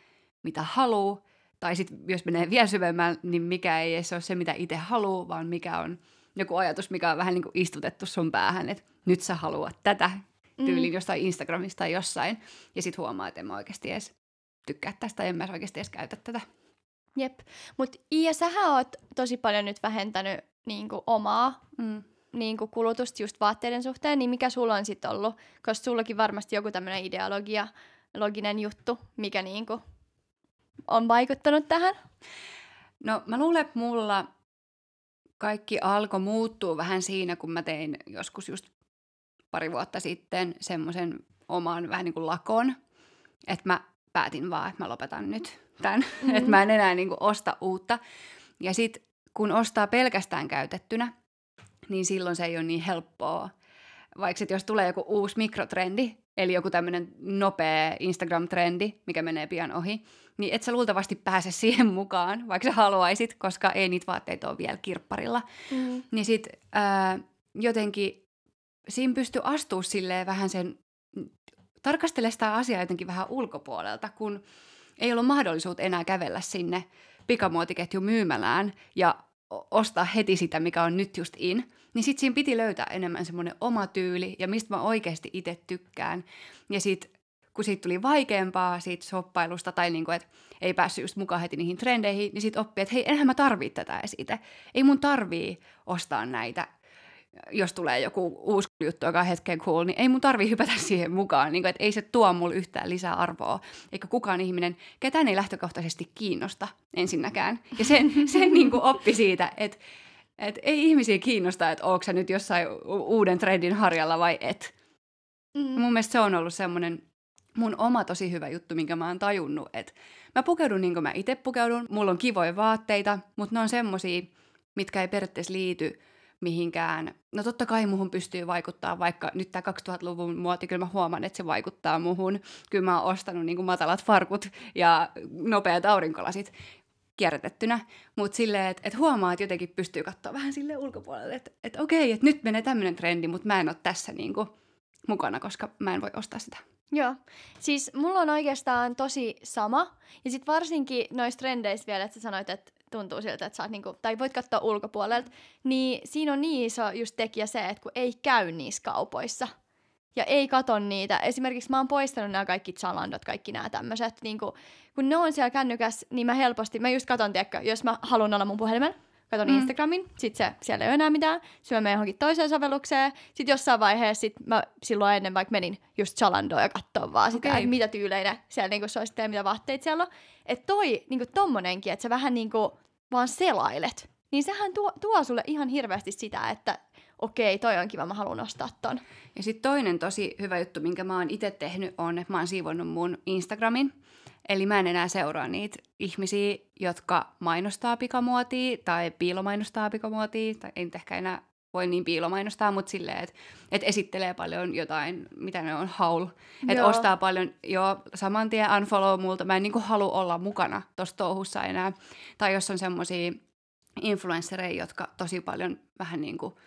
mitä haluaa. Tai sitten jos menee vielä syvemmän, niin mikä ei se ole se, mitä itse haluaa, vaan mikä on joku ajatus, mikä on vähän niin kuin istutettu sun päähän, että nyt sä haluat tätä tyyliin mm. jostain Instagramista tai jossain. Ja sitten huomaa, että en mä oikeasti edes tykkää tästä, en mä oikeasti edes käytä tätä. Jep, mutta Iia, sähän oot tosi paljon nyt vähentänyt niin kuin omaa mm. niin kuin kulutusta just vaatteiden suhteen, niin mikä sulla on sitten ollut? Koska sullakin varmasti joku tämmöinen ideologia, loginen juttu, mikä niin kuin on vaikuttanut tähän? No mä luulen, että mulla kaikki alkoi muuttua vähän siinä, kun mä tein joskus just pari vuotta sitten semmoisen oman vähän niin kuin lakon, että mä päätin vaan, että mä lopetan nyt tämän, mm-hmm. että mä en enää niin kuin osta uutta. Ja sit kun ostaa pelkästään käytettynä, niin silloin se ei ole niin helppoa. Vaikka jos tulee joku uusi mikrotrendi, eli joku tämmöinen nopea Instagram-trendi, mikä menee pian ohi, niin et sä luultavasti pääse siihen mukaan, vaikka sä haluaisit, koska ei niitä vaatteita ole vielä kirpparilla. Mm. Niin sit ää, jotenkin siinä pystyy astua silleen vähän sen, tarkastele sitä asiaa jotenkin vähän ulkopuolelta, kun ei ollut mahdollisuutta enää kävellä sinne pikamuotiketjun myymälään ja ostaa heti sitä, mikä on nyt just in, niin sit siinä piti löytää enemmän semmoinen oma tyyli ja mistä mä oikeasti itse tykkään. Ja sit, kun siitä tuli vaikeampaa siitä shoppailusta tai niinku, että ei päässyt just mukaan heti niihin trendeihin, niin sit oppii, että hei, enhän mä tarvii tätä edes itse. Ei mun tarvii ostaa näitä, jos tulee joku uusi juttu, joka on hetken cool, niin ei mun tarvii hypätä siihen mukaan. Niinku, että ei se tuo mulle yhtään lisää arvoa. Eikä kukaan ihminen, ketään ei lähtökohtaisesti kiinnosta ensinnäkään. Ja sen, sen niinku oppi siitä, että et ei ihmisiä kiinnosta, että ootko sä nyt jossain uuden trendin harjalla vai et. Mm. Mun mielestä se on ollut semmoinen mun oma tosi hyvä juttu, minkä mä oon tajunnut, että mä pukeudun niin kuin mä itse pukeudun. Mulla on kivoja vaatteita, mutta ne on semmosia, mitkä ei periaatteessa liity mihinkään. No totta kai muhun pystyy vaikuttaa, vaikka nyt tämä kaksituhattaluvun muoti, kyllä mä huomaan, että se vaikuttaa muhun. Kyllä mä oon ostanut niin kuin matalat farkut ja nopeat aurinkolasit kierrätettynä, mutta silleen, että et huomaa, että jotenkin pystyy katsoa vähän silleen ulkopuolelle, että et okei, että nyt menee tämmöinen trendi, mutta mä en ole tässä niin kuin mukana, koska mä en voi ostaa sitä. Joo, siis mulla on oikeastaan tosi sama, ja sit varsinkin noissa trendeissä vielä, että sä sanoit, että tuntuu siltä, että sä oot niinku, tai voit katsoa ulkopuolelta, niin siinä on niin iso just tekijä se, että kun ei käy niissä kaupoissa, ja ei kato niitä. Esimerkiksi mä oon poistanut nämä kaikki Zalandot, kaikki nämä tämmöiset, niinku, kun ne on siellä kännykässä, niin mä helposti, mä just katon, tiedätkö, jos mä haluan olla mun puhelimen, katon mm. Instagramin, sit se, siellä ei ole enää mitään, sitten mä menen johonkin toiseen sovellukseen, sit jossain vaiheessa, sit mä silloin ennen vaikka menin just Zalandoon ja katsoin vaan sitä, okay. mitä tyyleinä siellä niinku suosittelee, mitä vaatteita siellä on. Että toi, niinku tommonenkin, että sä vähän niinku vaan selailet, niin sehän tuo, tuo sulle ihan hirveästi sitä, että okei, toi on kiva, mä haluan ostaa ton. Ja sitten toinen tosi hyvä juttu, minkä mä oon itse tehnyt, on, että mä oon siivonnut mun Instagramin. Eli mä en enää seuraa niitä ihmisiä, jotka mainostaa pikamuotia tai piilomainostaa pikamuotia. Tai en ehkä enää voi niin piilomainostaa, mutta silleen, että et esittelee paljon jotain, mitä ne on, haul. Että ostaa paljon, joo, saman tien unfollow multa. Mä en niinku halua olla mukana tossa touhussa enää. Tai jos on semmosia influenssereja, jotka tosi paljon vähän niinku...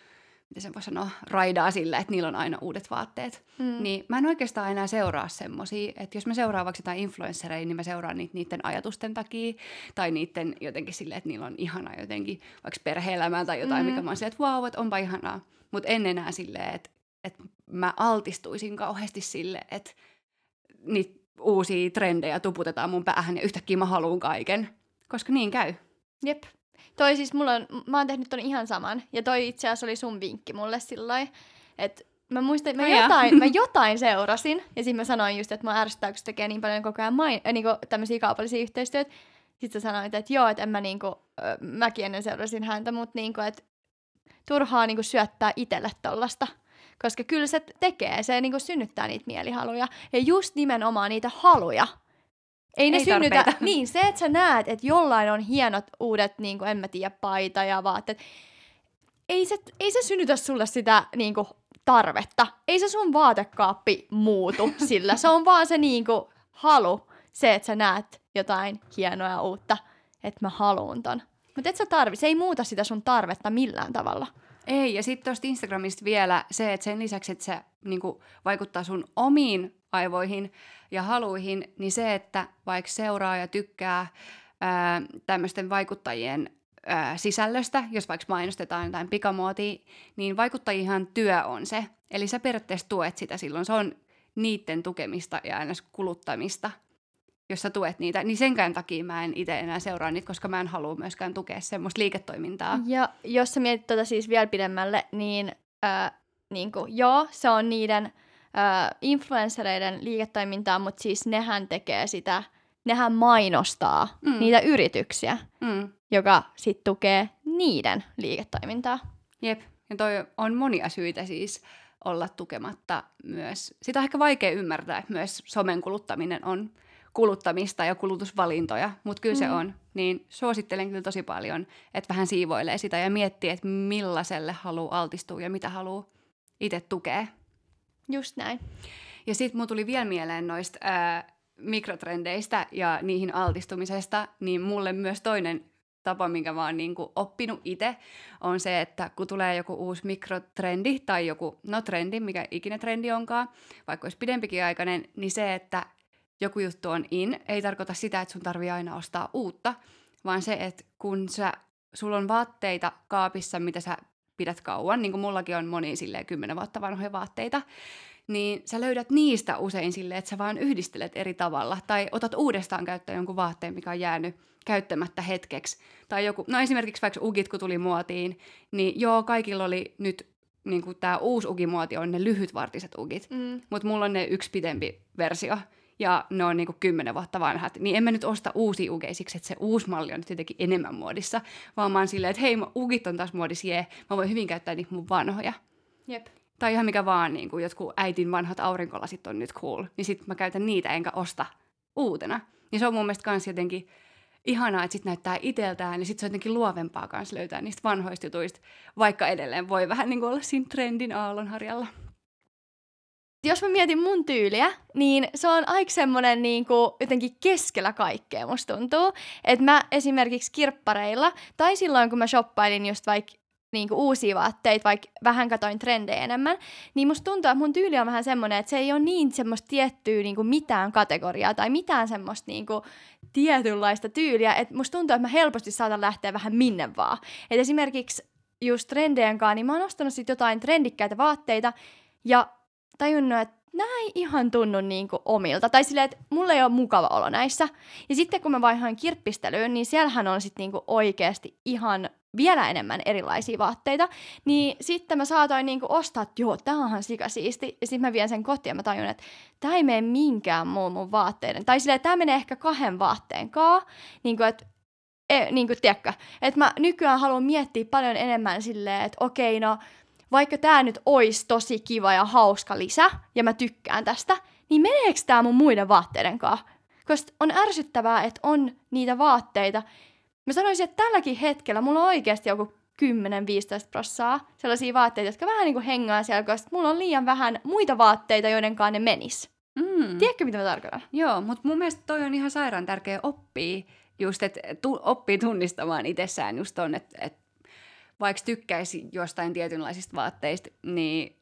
miten sen voi sanoa, raidaa sillä, että niillä on aina uudet vaatteet. Mm. Niin mä en oikeastaan enää seuraa semmosia, että jos mä seuraan vaikka jotain influenssereja, niin mä seuraan niitä niiden ajatusten takia, tai niiden jotenkin silleen, että niillä on ihanaa jotenkin, vaikka perhe-elämää tai jotain, mm. mikä mä oon silleen, että vau, wow, että onpa ihanaa. Mutta en enää silleen, että, että mä altistuisin kauheasti sille, että niitä uusia trendejä tuputetaan mun päähän ja yhtäkkiä mä haluun kaiken, koska niin käy. Jep. Toi siis mulla on, mä oon tehnyt ton ihan saman, ja toi itse asiassa oli sun vinkki mulle silloin, että mä muistan, että mä, no jotain, mä jotain seurasin, ja sitten mä sanoin just, että mä ärsyttää, kun se tekee niin paljon koko ajan main, äh, niinku tämmöisiä kaupallisia yhteistyötä, sitten sä sanoit, että joo, että en mä niinku, äh, mäkin ennen seurasin häntä, mutta niinku, että turhaa niinku syöttää itselle tollasta, koska kyllä se tekee, se niinku synnyttää niitä mielihaluja, ja just nimenomaan niitä haluja. Ei ne ei synnytä. Tarpeita. Niin, se, että sä näet, että jollain on hienot uudet, niin kuin, en mä tiedä, paita ja vaatteet. Ei se, ei se synnytä sulle sitä niin kuin, tarvetta. Ei se sun vaatekaappi muutu sillä. Se on vaan se niin kuin, halu, se, että sä näet jotain hienoa ja uutta, että mä haluun ton. Mutta et sä tarvi, se ei muuta sitä sun tarvetta millään tavalla. Ei, ja sitten tuosta Instagramista vielä se, että sen lisäksi, että se niin kuin, vaikuttaa sun omiin aivoihin ja haluihin, niin se, että vaikka seuraa ja tykkää ää, tämmöisten vaikuttajien ää, sisällöstä, jos vaikka mainostetaan jotain pikamuotia, niin vaikuttajihan työ on se. Eli sä periaatteessa tuet sitä silloin. Se on niiden tukemista ja aina kuluttamista, jos sä tuet niitä. Niin senkään takia mä en itse enää seuraa niitä, koska mä en halua myöskään tukea semmoista liiketoimintaa. Ja jos sä mietit tota siis vielä pidemmälle, niin, äh, niin kuin, joo, se on niiden... Uh, influenssereiden liiketoimintaa, mutta siis nehän tekee sitä, nehän mainostaa mm. niitä yrityksiä, mm. joka sitten tukee niiden liiketoimintaa. Jep, ja toi on monia syitä siis olla tukematta myös. Sitä on ehkä vaikea ymmärtää, että myös somen kuluttaminen on kuluttamista ja kulutusvalintoja, mutta kyllä mm. se on. Niin suosittelen kyllä tosi paljon, että vähän siivoilee sitä ja miettii, että millaiselle haluaa altistua ja mitä haluaa itse tukea. Just näin. Ja sitten mun tuli vielä mieleen noista ää, mikrotrendeistä ja niihin altistumisesta, niin mulle myös toinen tapa, minkä mä oon niinku oppinut itse, on se, että kun tulee joku uusi mikrotrendi tai joku, no trendi, mikä ikinä trendi onkaan, vaikka olisi pidempikin aikainen, niin se, että joku juttu on in, ei tarkoita sitä, että sun tarvii aina ostaa uutta, vaan se, että kun sä, sulla on vaatteita kaapissa, mitä sä pidät kauan, niin kuin mullakin on moni silleen kymmenen vuotta vanhoja vaatteita, niin sä löydät niistä usein silleen, että sä vaan yhdistelet eri tavalla, tai otat uudestaan käyttöön jonkun vaatteen, mikä on jäänyt käyttämättä hetkeksi. Tai joku, no esimerkiksi vaikka ugit, kun tuli muotiin, niin joo, kaikilla oli nyt, niin kuin tää uusi ugimuoti on ne lyhytvartiset ugit, mm. mutta mulla on ne yksi pidempi versio, ja ne on niinku kymmenen vuotta vanhat, niin en mä nyt osta uusia ugeja siksi, että se uusi malli on nyt jotenkin enemmän muodissa, vaan mä oon silleen, että hei, ugit on taas muodissa, jee, mä voin hyvin käyttää niitä mun vanhoja. Jep. Tai ihan mikä vaan, niin kuin jotkut äitin vanhat aurinkolasit on nyt cool, niin sit mä käytän niitä enkä osta uutena. Niin se on mun mielestä kans jotenkin ihanaa, että sit näyttää iteltään, ja sit se on jotenkin luovempaa kanssa löytää niistä vanhoista jutuista, vaikka edelleen voi vähän niin kuin olla siinä trendin aallonharjalla. Jos mä mietin mun tyyliä, niin se on aika semmoinen niin kuin jotenkin keskellä kaikkea musta tuntuu. Että mä esimerkiksi kirppareilla, tai silloin kun mä shoppailin just vaikka niin kuin uusia vaatteita, vaikka vähän katoin trendejä enemmän, niin musta tuntuu, että mun tyyli on vähän semmoinen, että se ei ole niin semmoista tiettyä niin kuin mitään kategoriaa tai mitään semmoista niin kuin tietynlaista tyyliä. Että musta tuntuu, että mä helposti saatan lähteä vähän minne vaan. Että esimerkiksi just trendien kanssa, niin mä oon ostanut sit jotain trendikkäitä vaatteita ja tajunnut, että nämä ei ihan tunnu niin kuin omilta. Tai silleen, että mulla ei ole mukava olo näissä. Ja sitten kun mä vaihan kirppistelyyn, niin siellähän on sitten niin kuin oikeasti ihan vielä enemmän erilaisia vaatteita. Niin sitten mä saatoin niin kuin ostaa, että joo, tää onhan sikasiisti. Ja sitten mä vien sen kotiin ja mä tajun, että tää ei mene minkään muun mun vaatteiden. Tai silleen, että tää menee ehkä kahden vaatteen kaa. Niin kuin, että e, niin kuin, tiedätkö, että mä nykyään haluan miettiä paljon enemmän silleen, että okei, no vaikka tää nyt ois tosi kiva ja hauska lisä, ja mä tykkään tästä, niin meneekö tää mun muiden vaatteiden kanssa? Koska on ärsyttävää, että on niitä vaatteita. Mä sanoisin, että tälläkin hetkellä mulla on oikeasti joku kymmenen viisitoista prosenttia sellaisia vaatteita, jotka vähän niin kuin hengaa siellä, koska mulla on liian vähän muita vaatteita, joidenkaan ne menis. Mm. Tiedätkö, mitä mä tarkoitan? Joo, mutta mun mielestä toi on ihan sairaan tärkeä oppia, just että tu- oppii tunnistamaan itsessään just ton, että et vaikka tykkäisi jostain tietynlaisista vaatteista, niin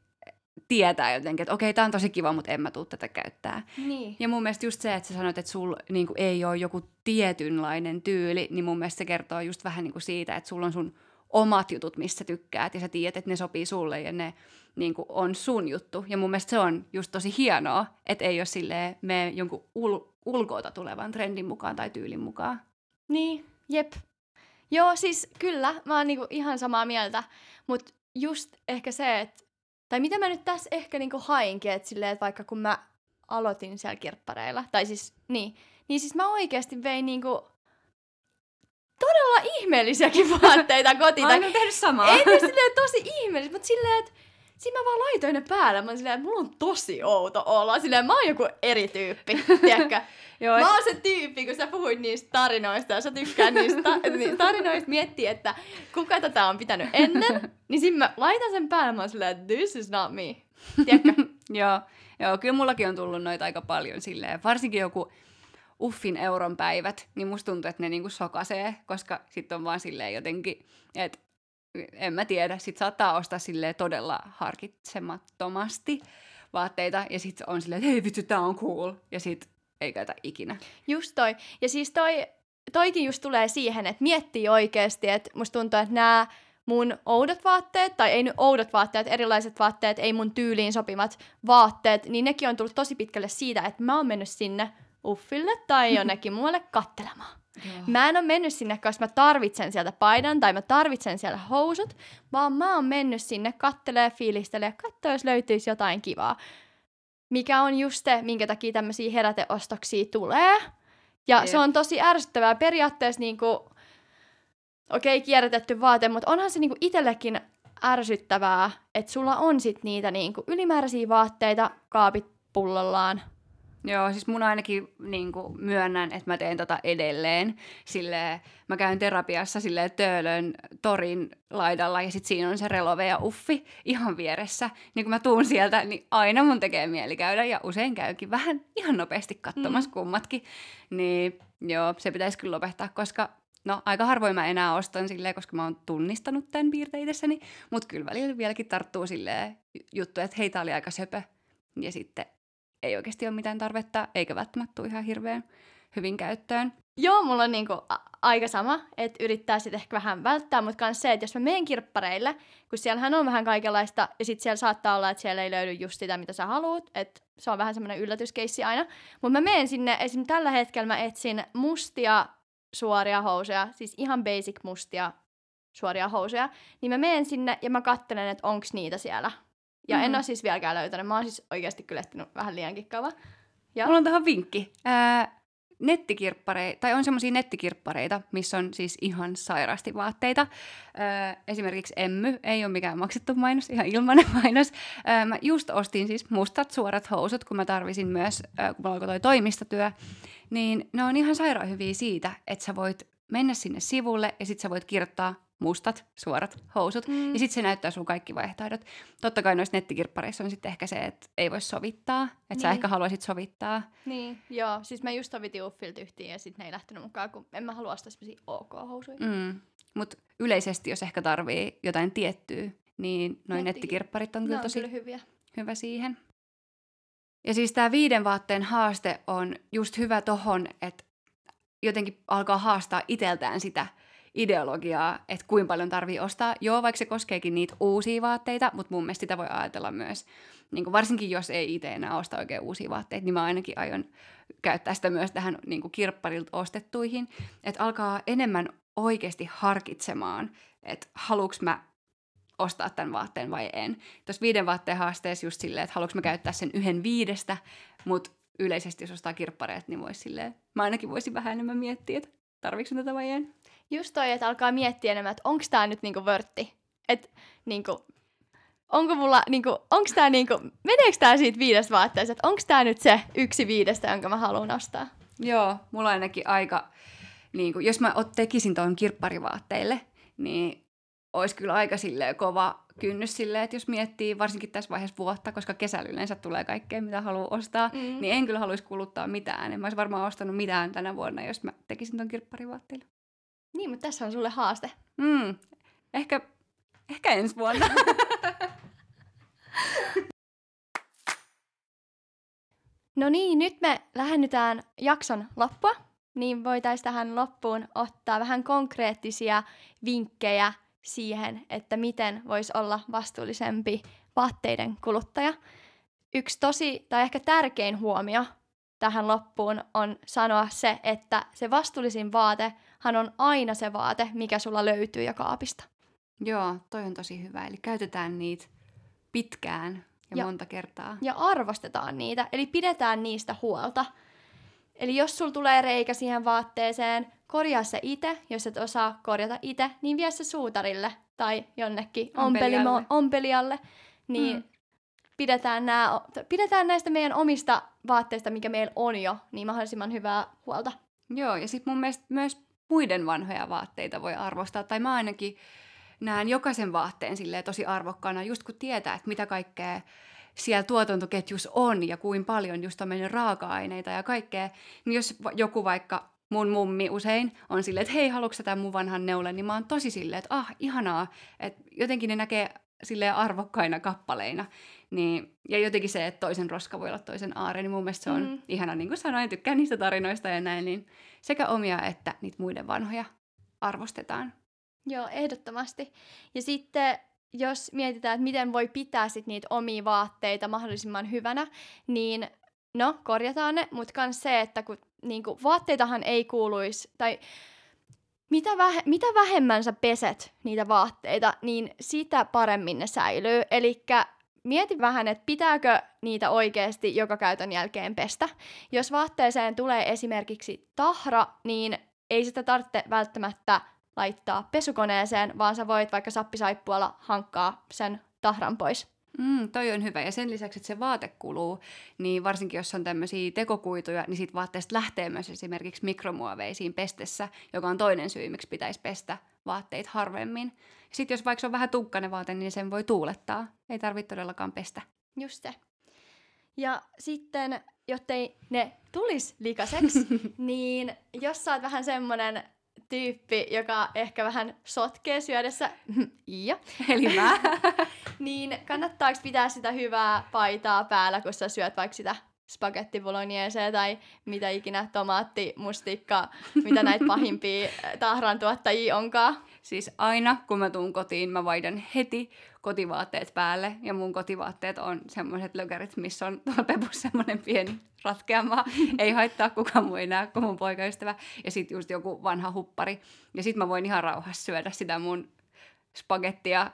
tietää jotenkin, että okei, tää on tosi kiva, mutta en mä tuu tätä käyttää. Niin. Ja mun mielestä just se, että sä sanoit, että sulla niin kuin ei ole joku tietynlainen tyyli, niin mun mielestä se kertoo just vähän niin kuin siitä, että sulla on sun omat jutut, missä tykkäät, ja sä tiedät, että ne sopii sulle, ja ne niin kuin on sun juttu. Ja mun mielestä se on just tosi hienoa, että ei ole silleen, mene jonkun ul- ulkoota tulevan trendin mukaan tai tyylin mukaan. Niin, jep. Joo, siis kyllä, mä oon niinku ihan samaa mieltä, mutta just ehkä se, että, tai mitä mä nyt tässä ehkä niinku hainkin, että silleen, että vaikka kun mä aloitin siellä kirppareilla, tai siis, niin, niin siis mä oikeasti vein niinku todella ihmeellisiäkin vaatteita kotiin. Aina tehnyt samaa. Ei ne silleen tosi ihmeellisiä, mutta silleen, että siinä mä vaan laitoin ne päällä, mä oon silleen, että mulla on tosi outo olla, silleen, mä oon joku eri tyyppi, tiedätkö? Joo, mä oon se tyyppi, kun sä puhuit niistä tarinoista ja sä tykkään niistä ta- tarinoista, miettii, että kuka tätä on pitänyt ennen, niin sitten mä laitan sen päälle, mä oon silleen, että this is not me, tiedätkö? Joo, joo, kyllä mullakin on tullut noita aika paljon silleen, varsinkin joku Uffin euron päivät, niin musta tuntuu, että ne niinku sokasee, koska sit on vaan silleen jotenkin, että en mä tiedä, sit saattaa ostaa silleen todella harkitsemattomasti vaatteita, ja sit on silleen, että hei vitsi, tää on cool, ja sit ei käytä ikinä. Just toi, ja siis toi, toikin just tulee siihen, että miettii oikeesti, että musta tuntuu, että nää mun oudot vaatteet, tai ei nyt oudot vaatteet, erilaiset vaatteet, ei mun tyyliin sopimat vaatteet, niin nekin on tullut tosi pitkälle siitä, että mä oon mennyt sinne Uffille tai jonnekin muualle kattelemaan. Joo. Mä en ole mennyt sinne, koska mä tarvitsen sieltä paidan tai mä tarvitsen siellä housut, vaan mä oon mennyt sinne kattelee, fiilistelee, katsoa, jos löytyisi jotain kivaa. Mikä on just se, minkä takia tämmöisiä heräteostoksia tulee. Ja Jep. Se on tosi ärsyttävää periaatteessa niinku, okei, okay, kierrätetty vaate, mutta onhan se niinku itsellekin ärsyttävää, että sulla on sit niitä niinku ylimääräisiä vaatteita kaapit pullollaan. Joo, siis mun ainakin niin kuin, myönnän, että mä teen tota edelleen. Silleen, mä käyn terapiassa silleen Töölön torin laidalla ja sit siinä on se Relove ja Uffi ihan vieressä. Niin kun mä tuun sieltä, niin aina mun tekee mieli käydä ja usein käykin vähän ihan nopeasti katsomassa mm. kummatkin. Niin joo, se pitäisi kyllä lopettaa, koska no aika harvoin mä enää ostan silleen, koska mä oon tunnistanut tämän piirtein itsessäni. Mut kyllä välillä vieläkin tarttuu silleen juttu, että hei, tää oli aika söpö. Ja sitten ei oikeasti ole mitään tarvetta, eikä välttämättä ihan hirveän hyvin käyttöön. Joo, mulla on niinku a- aika sama, että yrittää sitten ehkä vähän välttää, mutta myös se, että jos mä menen kirppareille, kun siellähän on vähän kaikenlaista, ja sitten siellä saattaa olla, että siellä ei löydy just sitä, mitä sä haluut, että se on vähän semmoinen yllätyskeissi aina. Mutta mä menen sinne, esim. Tällä hetkellä mä etsin mustia suoria housuja, siis ihan basic mustia suoria housuja, niin mä menen sinne ja mä katselen, että onko niitä siellä. Ja en mm. ole siis vieläkään löytänyt. Mä oon siis oikeasti kyllä ehtinyt vähän liiankin kauan. Ja mulla on tähän vinkki. Ää, nettikirpparei, tai on semmosia nettikirppareita, missä on siis ihan sairaasti vaatteita. Ää, esimerkiksi Emmy ei ole mikään maksettu mainos, ihan ilmainen mainos. Ää, mä just ostin siis mustat suorat housut, kun mä tarvisin myös, ää, kun mulla alkoi toi toimistotyö. niin ne on ihan sairaan hyviä siitä, että sä voit mennä sinne sivulle ja sit sä voit kirjoittaa mustat, suorat housut, mm. ja sitten se näyttää sun kaikki vaihtoehdot. Totta kai noissa nettikirppareissa on sitten ehkä se, että ei voi sovittaa, että niin. sä ehkä haluaisit sovittaa. Niin, joo. Siis mä just sovitin Uffilta yhtiin ja sitten ne ei lähtenyt mukaan, kun en mä halua ostaa semmoisia OK-housuja. Mm. Mut yleisesti, jos ehkä tarvii jotain tiettyä, niin noi Netti... nettikirpparit on kyllä no, tosi kyllä hyviä. hyvä siihen. Ja siis tää viiden vaatteen haaste on just hyvä tohon, että jotenkin alkaa haastaa iteltään sitä ideologiaa, että kuinka paljon tarvii ostaa. Joo, vaikka se koskeekin niitä uusia vaatteita, mutta mun mielestä sitä voi ajatella myös, niin kuin varsinkin jos ei itse enää osta oikein uusia vaatteita, niin mä ainakin aion käyttää sitä myös tähän niin kuin kirpparilta ostettuihin, että alkaa enemmän oikeasti harkitsemaan, että haluuks mä ostaa tämän vaatteen vai en. Tuossa viiden vaatteen haasteessa just silleen, että haluuks mä käyttää sen yhden viidestä, mutta yleisesti jos ostaa kirppareet, niin vois silleen, mä ainakin voisin vähän enemmän miettiä, että tarviiko tätä vai en. Just toi, että alkaa miettiä enemmän, että onko tää nyt niinku vörtti, että niinku, onko mulla, niinku, onko tää niinku, meneekö tää siitä viidestä vaatteesta, että onko tää nyt se yksi viidestä, jonka mä haluan ostaa? Joo, mulla ainakin aika, niinku, jos mä tekisin tuon kirpparivaatteille, niin olisi kyllä aika silleen kova kynnys silleen, että jos miettii varsinkin tässä vaiheessa vuotta, koska kesällä yleensä tulee kaikkea, mitä haluaa ostaa, mm. niin en kyllä haluaisi kuluttaa mitään. En mä olisi varmaan ostanut mitään tänä vuonna, jos mä tekisin tuon kirpparivaatteille. Niin, mutta tässä on sulle haaste. Mm. Ehkä, ehkä ensi vuonna. No niin, nyt me lähennytään jakson loppua. Niin voitaisiin tähän loppuun ottaa vähän konkreettisia vinkkejä siihen, että miten voisi olla vastuullisempi vaatteiden kuluttaja. Yksi tosi, tai ehkä tärkein huomio tähän loppuun on sanoa se, että se vastuullisin vaatehan on aina se vaate, mikä sulla löytyy ja kaapista. Joo, toi on tosi hyvä. Eli käytetään niitä pitkään ja, ja monta kertaa. Ja arvostetaan niitä, eli pidetään niistä huolta. Eli jos sulla tulee reikä siihen vaatteeseen, korjaa se itse. Jos et osaa korjata itse, niin vie se suutarille tai jonnekin ompelijalle. Ompelimo- ompelijalle niin mm. pidetään, nää, pidetään näistä meidän omista vaatteista, mikä meillä on jo, niin mahdollisimman hyvää huolta. Joo, ja sitten mun mielestä myös muiden vanhoja vaatteita voi arvostaa. Tai mä ainakin näen jokaisen vaatteen silleen tosi arvokkaana, just kun tietää, että mitä kaikkea siellä tuotantoketjus on ja kuin paljon just on mennyt raaka-aineita ja kaikkea, niin jos joku vaikka mun mummi usein on silleen, että hei, haluatko sä tämän mun vanhan neulen, niin mä oon tosi silleen, että ah, ihanaa, että jotenkin ne näkee silleen arvokkaina kappaleina. Niin, ja jotenkin se, että toisen roska voi olla toisen aare, niin mun mielestä se on mm. ihana, niin kuin sanoin, tykkään niistä tarinoista ja näin, niin sekä omia että niitä muiden vanhoja arvostetaan. Joo, ehdottomasti. Ja sitten jos mietitään, että miten voi pitää sit niitä omia vaatteita mahdollisimman hyvänä, niin no, korjataan ne, mutta myös se, että kun, niinku, vaatteitahan ei kuuluisi, tai mitä, vähe, mitä vähemmän sä peset niitä vaatteita, niin sitä paremmin ne säilyy. Elikkä mieti vähän, että pitääkö niitä oikeasti joka käytön jälkeen pestä. Jos vaatteeseen tulee esimerkiksi tahra, niin ei sitä tarvitse välttämättä laittaa pesukoneeseen, vaan sä voit vaikka sappisaippualla hankkaa sen tahran pois. Mm, toi on hyvä. Ja sen lisäksi, että se vaate kuluu, niin varsinkin jos on tämmöisiä tekokuituja, niin siitä vaatteesta lähtee myös esimerkiksi mikromuoveisiin pestessä, joka on toinen syy, miksi pitäisi pestä vaatteet harvemmin. Sitten jos vaikka se on vähän tukkainen vaate, niin sen voi tuulettaa. Ei tarvitse todellakaan pestä. Just se. Ja sitten, jottei ne tulisi likaseksi, niin jos sä oot vähän semmonen tyyppi, joka ehkä vähän sotkee syödessä, ja, eli mä, niin kannattaako pitää sitä hyvää paitaa päällä, kun sä syöt vaikka sitä spagetti bolognese tai mitä ikinä, tomaatti, mustikka, mitä näitä pahimpia tahran tuottajia onkaan? Siis aina, kun mä tuun kotiin, mä vaihdan heti kotivaatteet päälle, ja mun kotivaatteet on semmoiset lökärit, missä on tuolla pepussa semmoinen pieni ratkeama. Ei haittaa, kukaan muu ei näe kuin mun poikaystävä. Ja sit just joku vanha huppari. Ja sit mä voin ihan rauhassa syödä sitä mun spagettia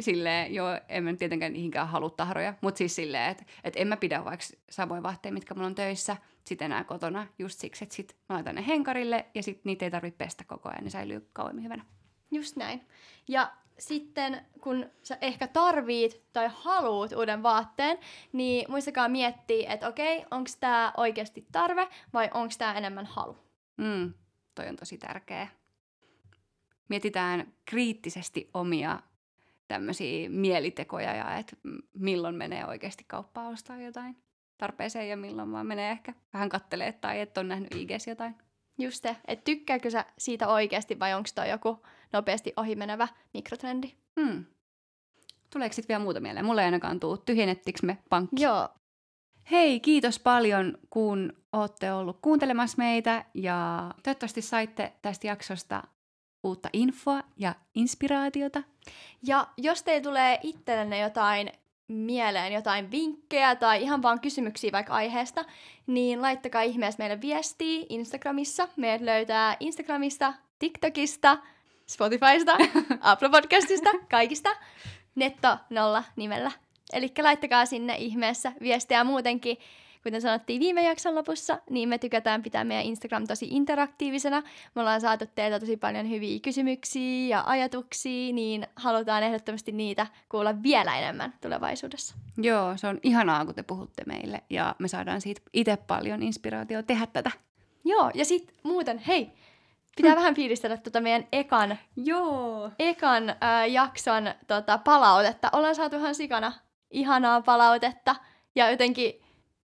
silleen, joo, en mä tietenkään niihinkään halua tahroja, mutta siis silleen, että et en mä pidä vaikka samoja vaatteita, mitkä mulla on töissä, sit enää kotona, just siksi, että sit mä laitan ne henkarille, ja sit niitä ei tarvitse pestä koko ajan, ne säilyy kauemmin hyvänä. Just näin. Ja sitten kun sä ehkä tarvit tai haluut uuden vaatteen, niin muistakaa miettiä, että okei, onko tää oikeasti tarve vai onko tää enemmän halu. Mm, toi on tosi tärkeä. Mietitään kriittisesti omia tämmöisiä mielitekoja ja että milloin menee oikeasti kauppaan ostaa jotain tarpeeseen ja milloin vaan menee ehkä vähän kattelee tai että on nähnyt I G:s jotain. Just se, että tykkääkö sä siitä oikeasti vai onko toi joku nopeasti ohimenevä mikrotrendi? Hmm. Tuleeko sit vielä muuta mieleen? Mulla ei ainakaan tule. Tyhjennettikö me pankki? Joo. Hei, kiitos paljon kun ootte ollut kuuntelemassa meitä ja toivottavasti saitte tästä jaksosta uutta infoa ja inspiraatiota. Ja jos teille tulee itsellenne jotain mieleen, jotain vinkkejä tai ihan vaan kysymyksiä vaikka aiheesta, niin laittakaa ihmeessä meille viestiä Instagramissa. Meidät löytää Instagramista, TikTokista, Spotifysta, ApplePodcastista, kaikista NettoNolla nimellä. Elikkä laittakaa sinne ihmeessä viestiä muutenkin. Kuten sanottiin viime jakson lopussa, niin me tykätään pitää meidän Instagram tosi interaktiivisena. Me ollaan saatu teiltä tosi paljon hyviä kysymyksiä ja ajatuksia, niin halutaan ehdottomasti niitä kuulla vielä enemmän tulevaisuudessa. Joo, se on ihanaa, kun te puhutte meille ja me saadaan siitä itse paljon inspiraatiota tehdä tätä. Joo, ja sitten muuten, hei, pitää hmm. vähän fiilistellä tuota meidän ekan, Joo. ekan äh, jakson tota, palautetta. Ollaan saatu ihan sikana ihanaa palautetta ja jotenkin...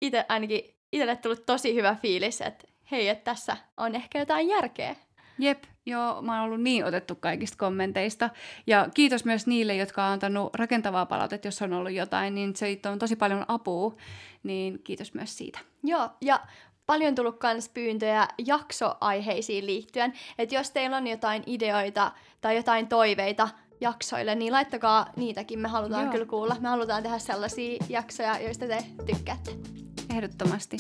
Itse ainakin itselle tullut tosi hyvä fiilis, että hei, että tässä on ehkä jotain järkeä. Jep, joo, mä oon ollut niin otettu kaikista kommenteista. Ja kiitos myös niille, jotka on antanut rakentavaa palautetta, jos on ollut jotain, niin se on tosi paljon apua, niin kiitos myös siitä. Joo, ja paljon tullut kans pyyntöjä jaksoaiheisiin liittyen, että jos teillä on jotain ideoita tai jotain toiveita jaksoille, niin laittakaa niitäkin, me halutaan joo. kyllä kuulla. Me halutaan tehdä sellaisia jaksoja, joista te tykkäätte. Ehdottomasti.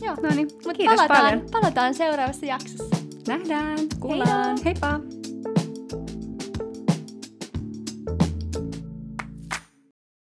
Joo. No niin, kiitos palataan, paljon. Palataan seuraavassa jaksossa. Nähdään, kuullaan. Heidon. Heippa!